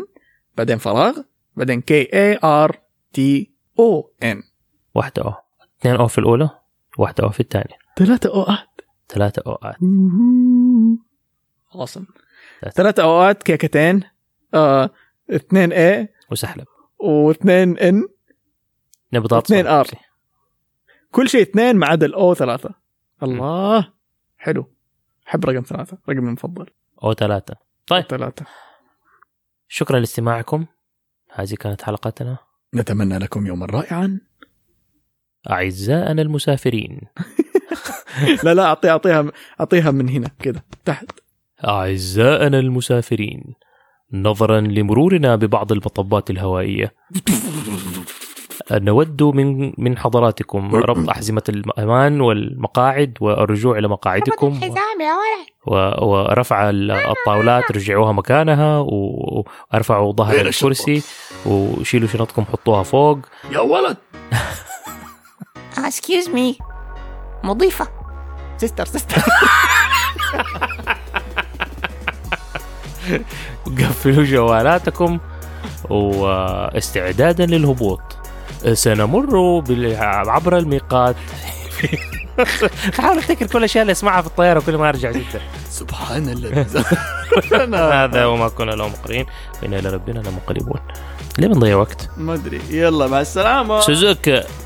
بعدين فراغ بعدين K A R T O N. واحدة أو اثنين أو في الأولى واحدة أو في الثانية ثلاثة أوقات ثلاثة أوقات خلاص ثلاثة أوقات كيكتين آه، اثنين A وسحلب واثنين N نبضات اثنين R كل شيء اثنين ما عدا الأو ثلاثة. الله م. حلو حب رقم ثلاثة رقم المفضل أو ثلاثة. طيب أو ثلاثة. شكرا لاستماعكم هذه كانت حلقتنا. نتمنى لكم يوما رائعا أعزائنا المسافرين. لا لا أعطيها أعطيها أعطيها من هنا كده تحت. أعزائنا المسافرين نظرا لمرورنا ببعض المطبات الهوائية نود من من حضراتكم ربط أحزمة الأمان والمقاعد والرجوع إلى مقاعدكم ورفع الطاولات رجعوها مكانها وارفعوا ظهر الكرسي وشيلوا شنطكم حطوها فوق يا ولد uh, excuse me مضيفة sister sister قفلوا جوالاتكم واستعدادا للهبوط سنمر عبر الميقات حاول افتكر كل الاشياء اللي اسمعها في الطياره وكل ما ارجع جدا سبحان الله هذا وما كنا له مقرين إنا لربنا لمنقلبون ليه بنضيع وقت ما ادري يلا مع السلامه سوزوكا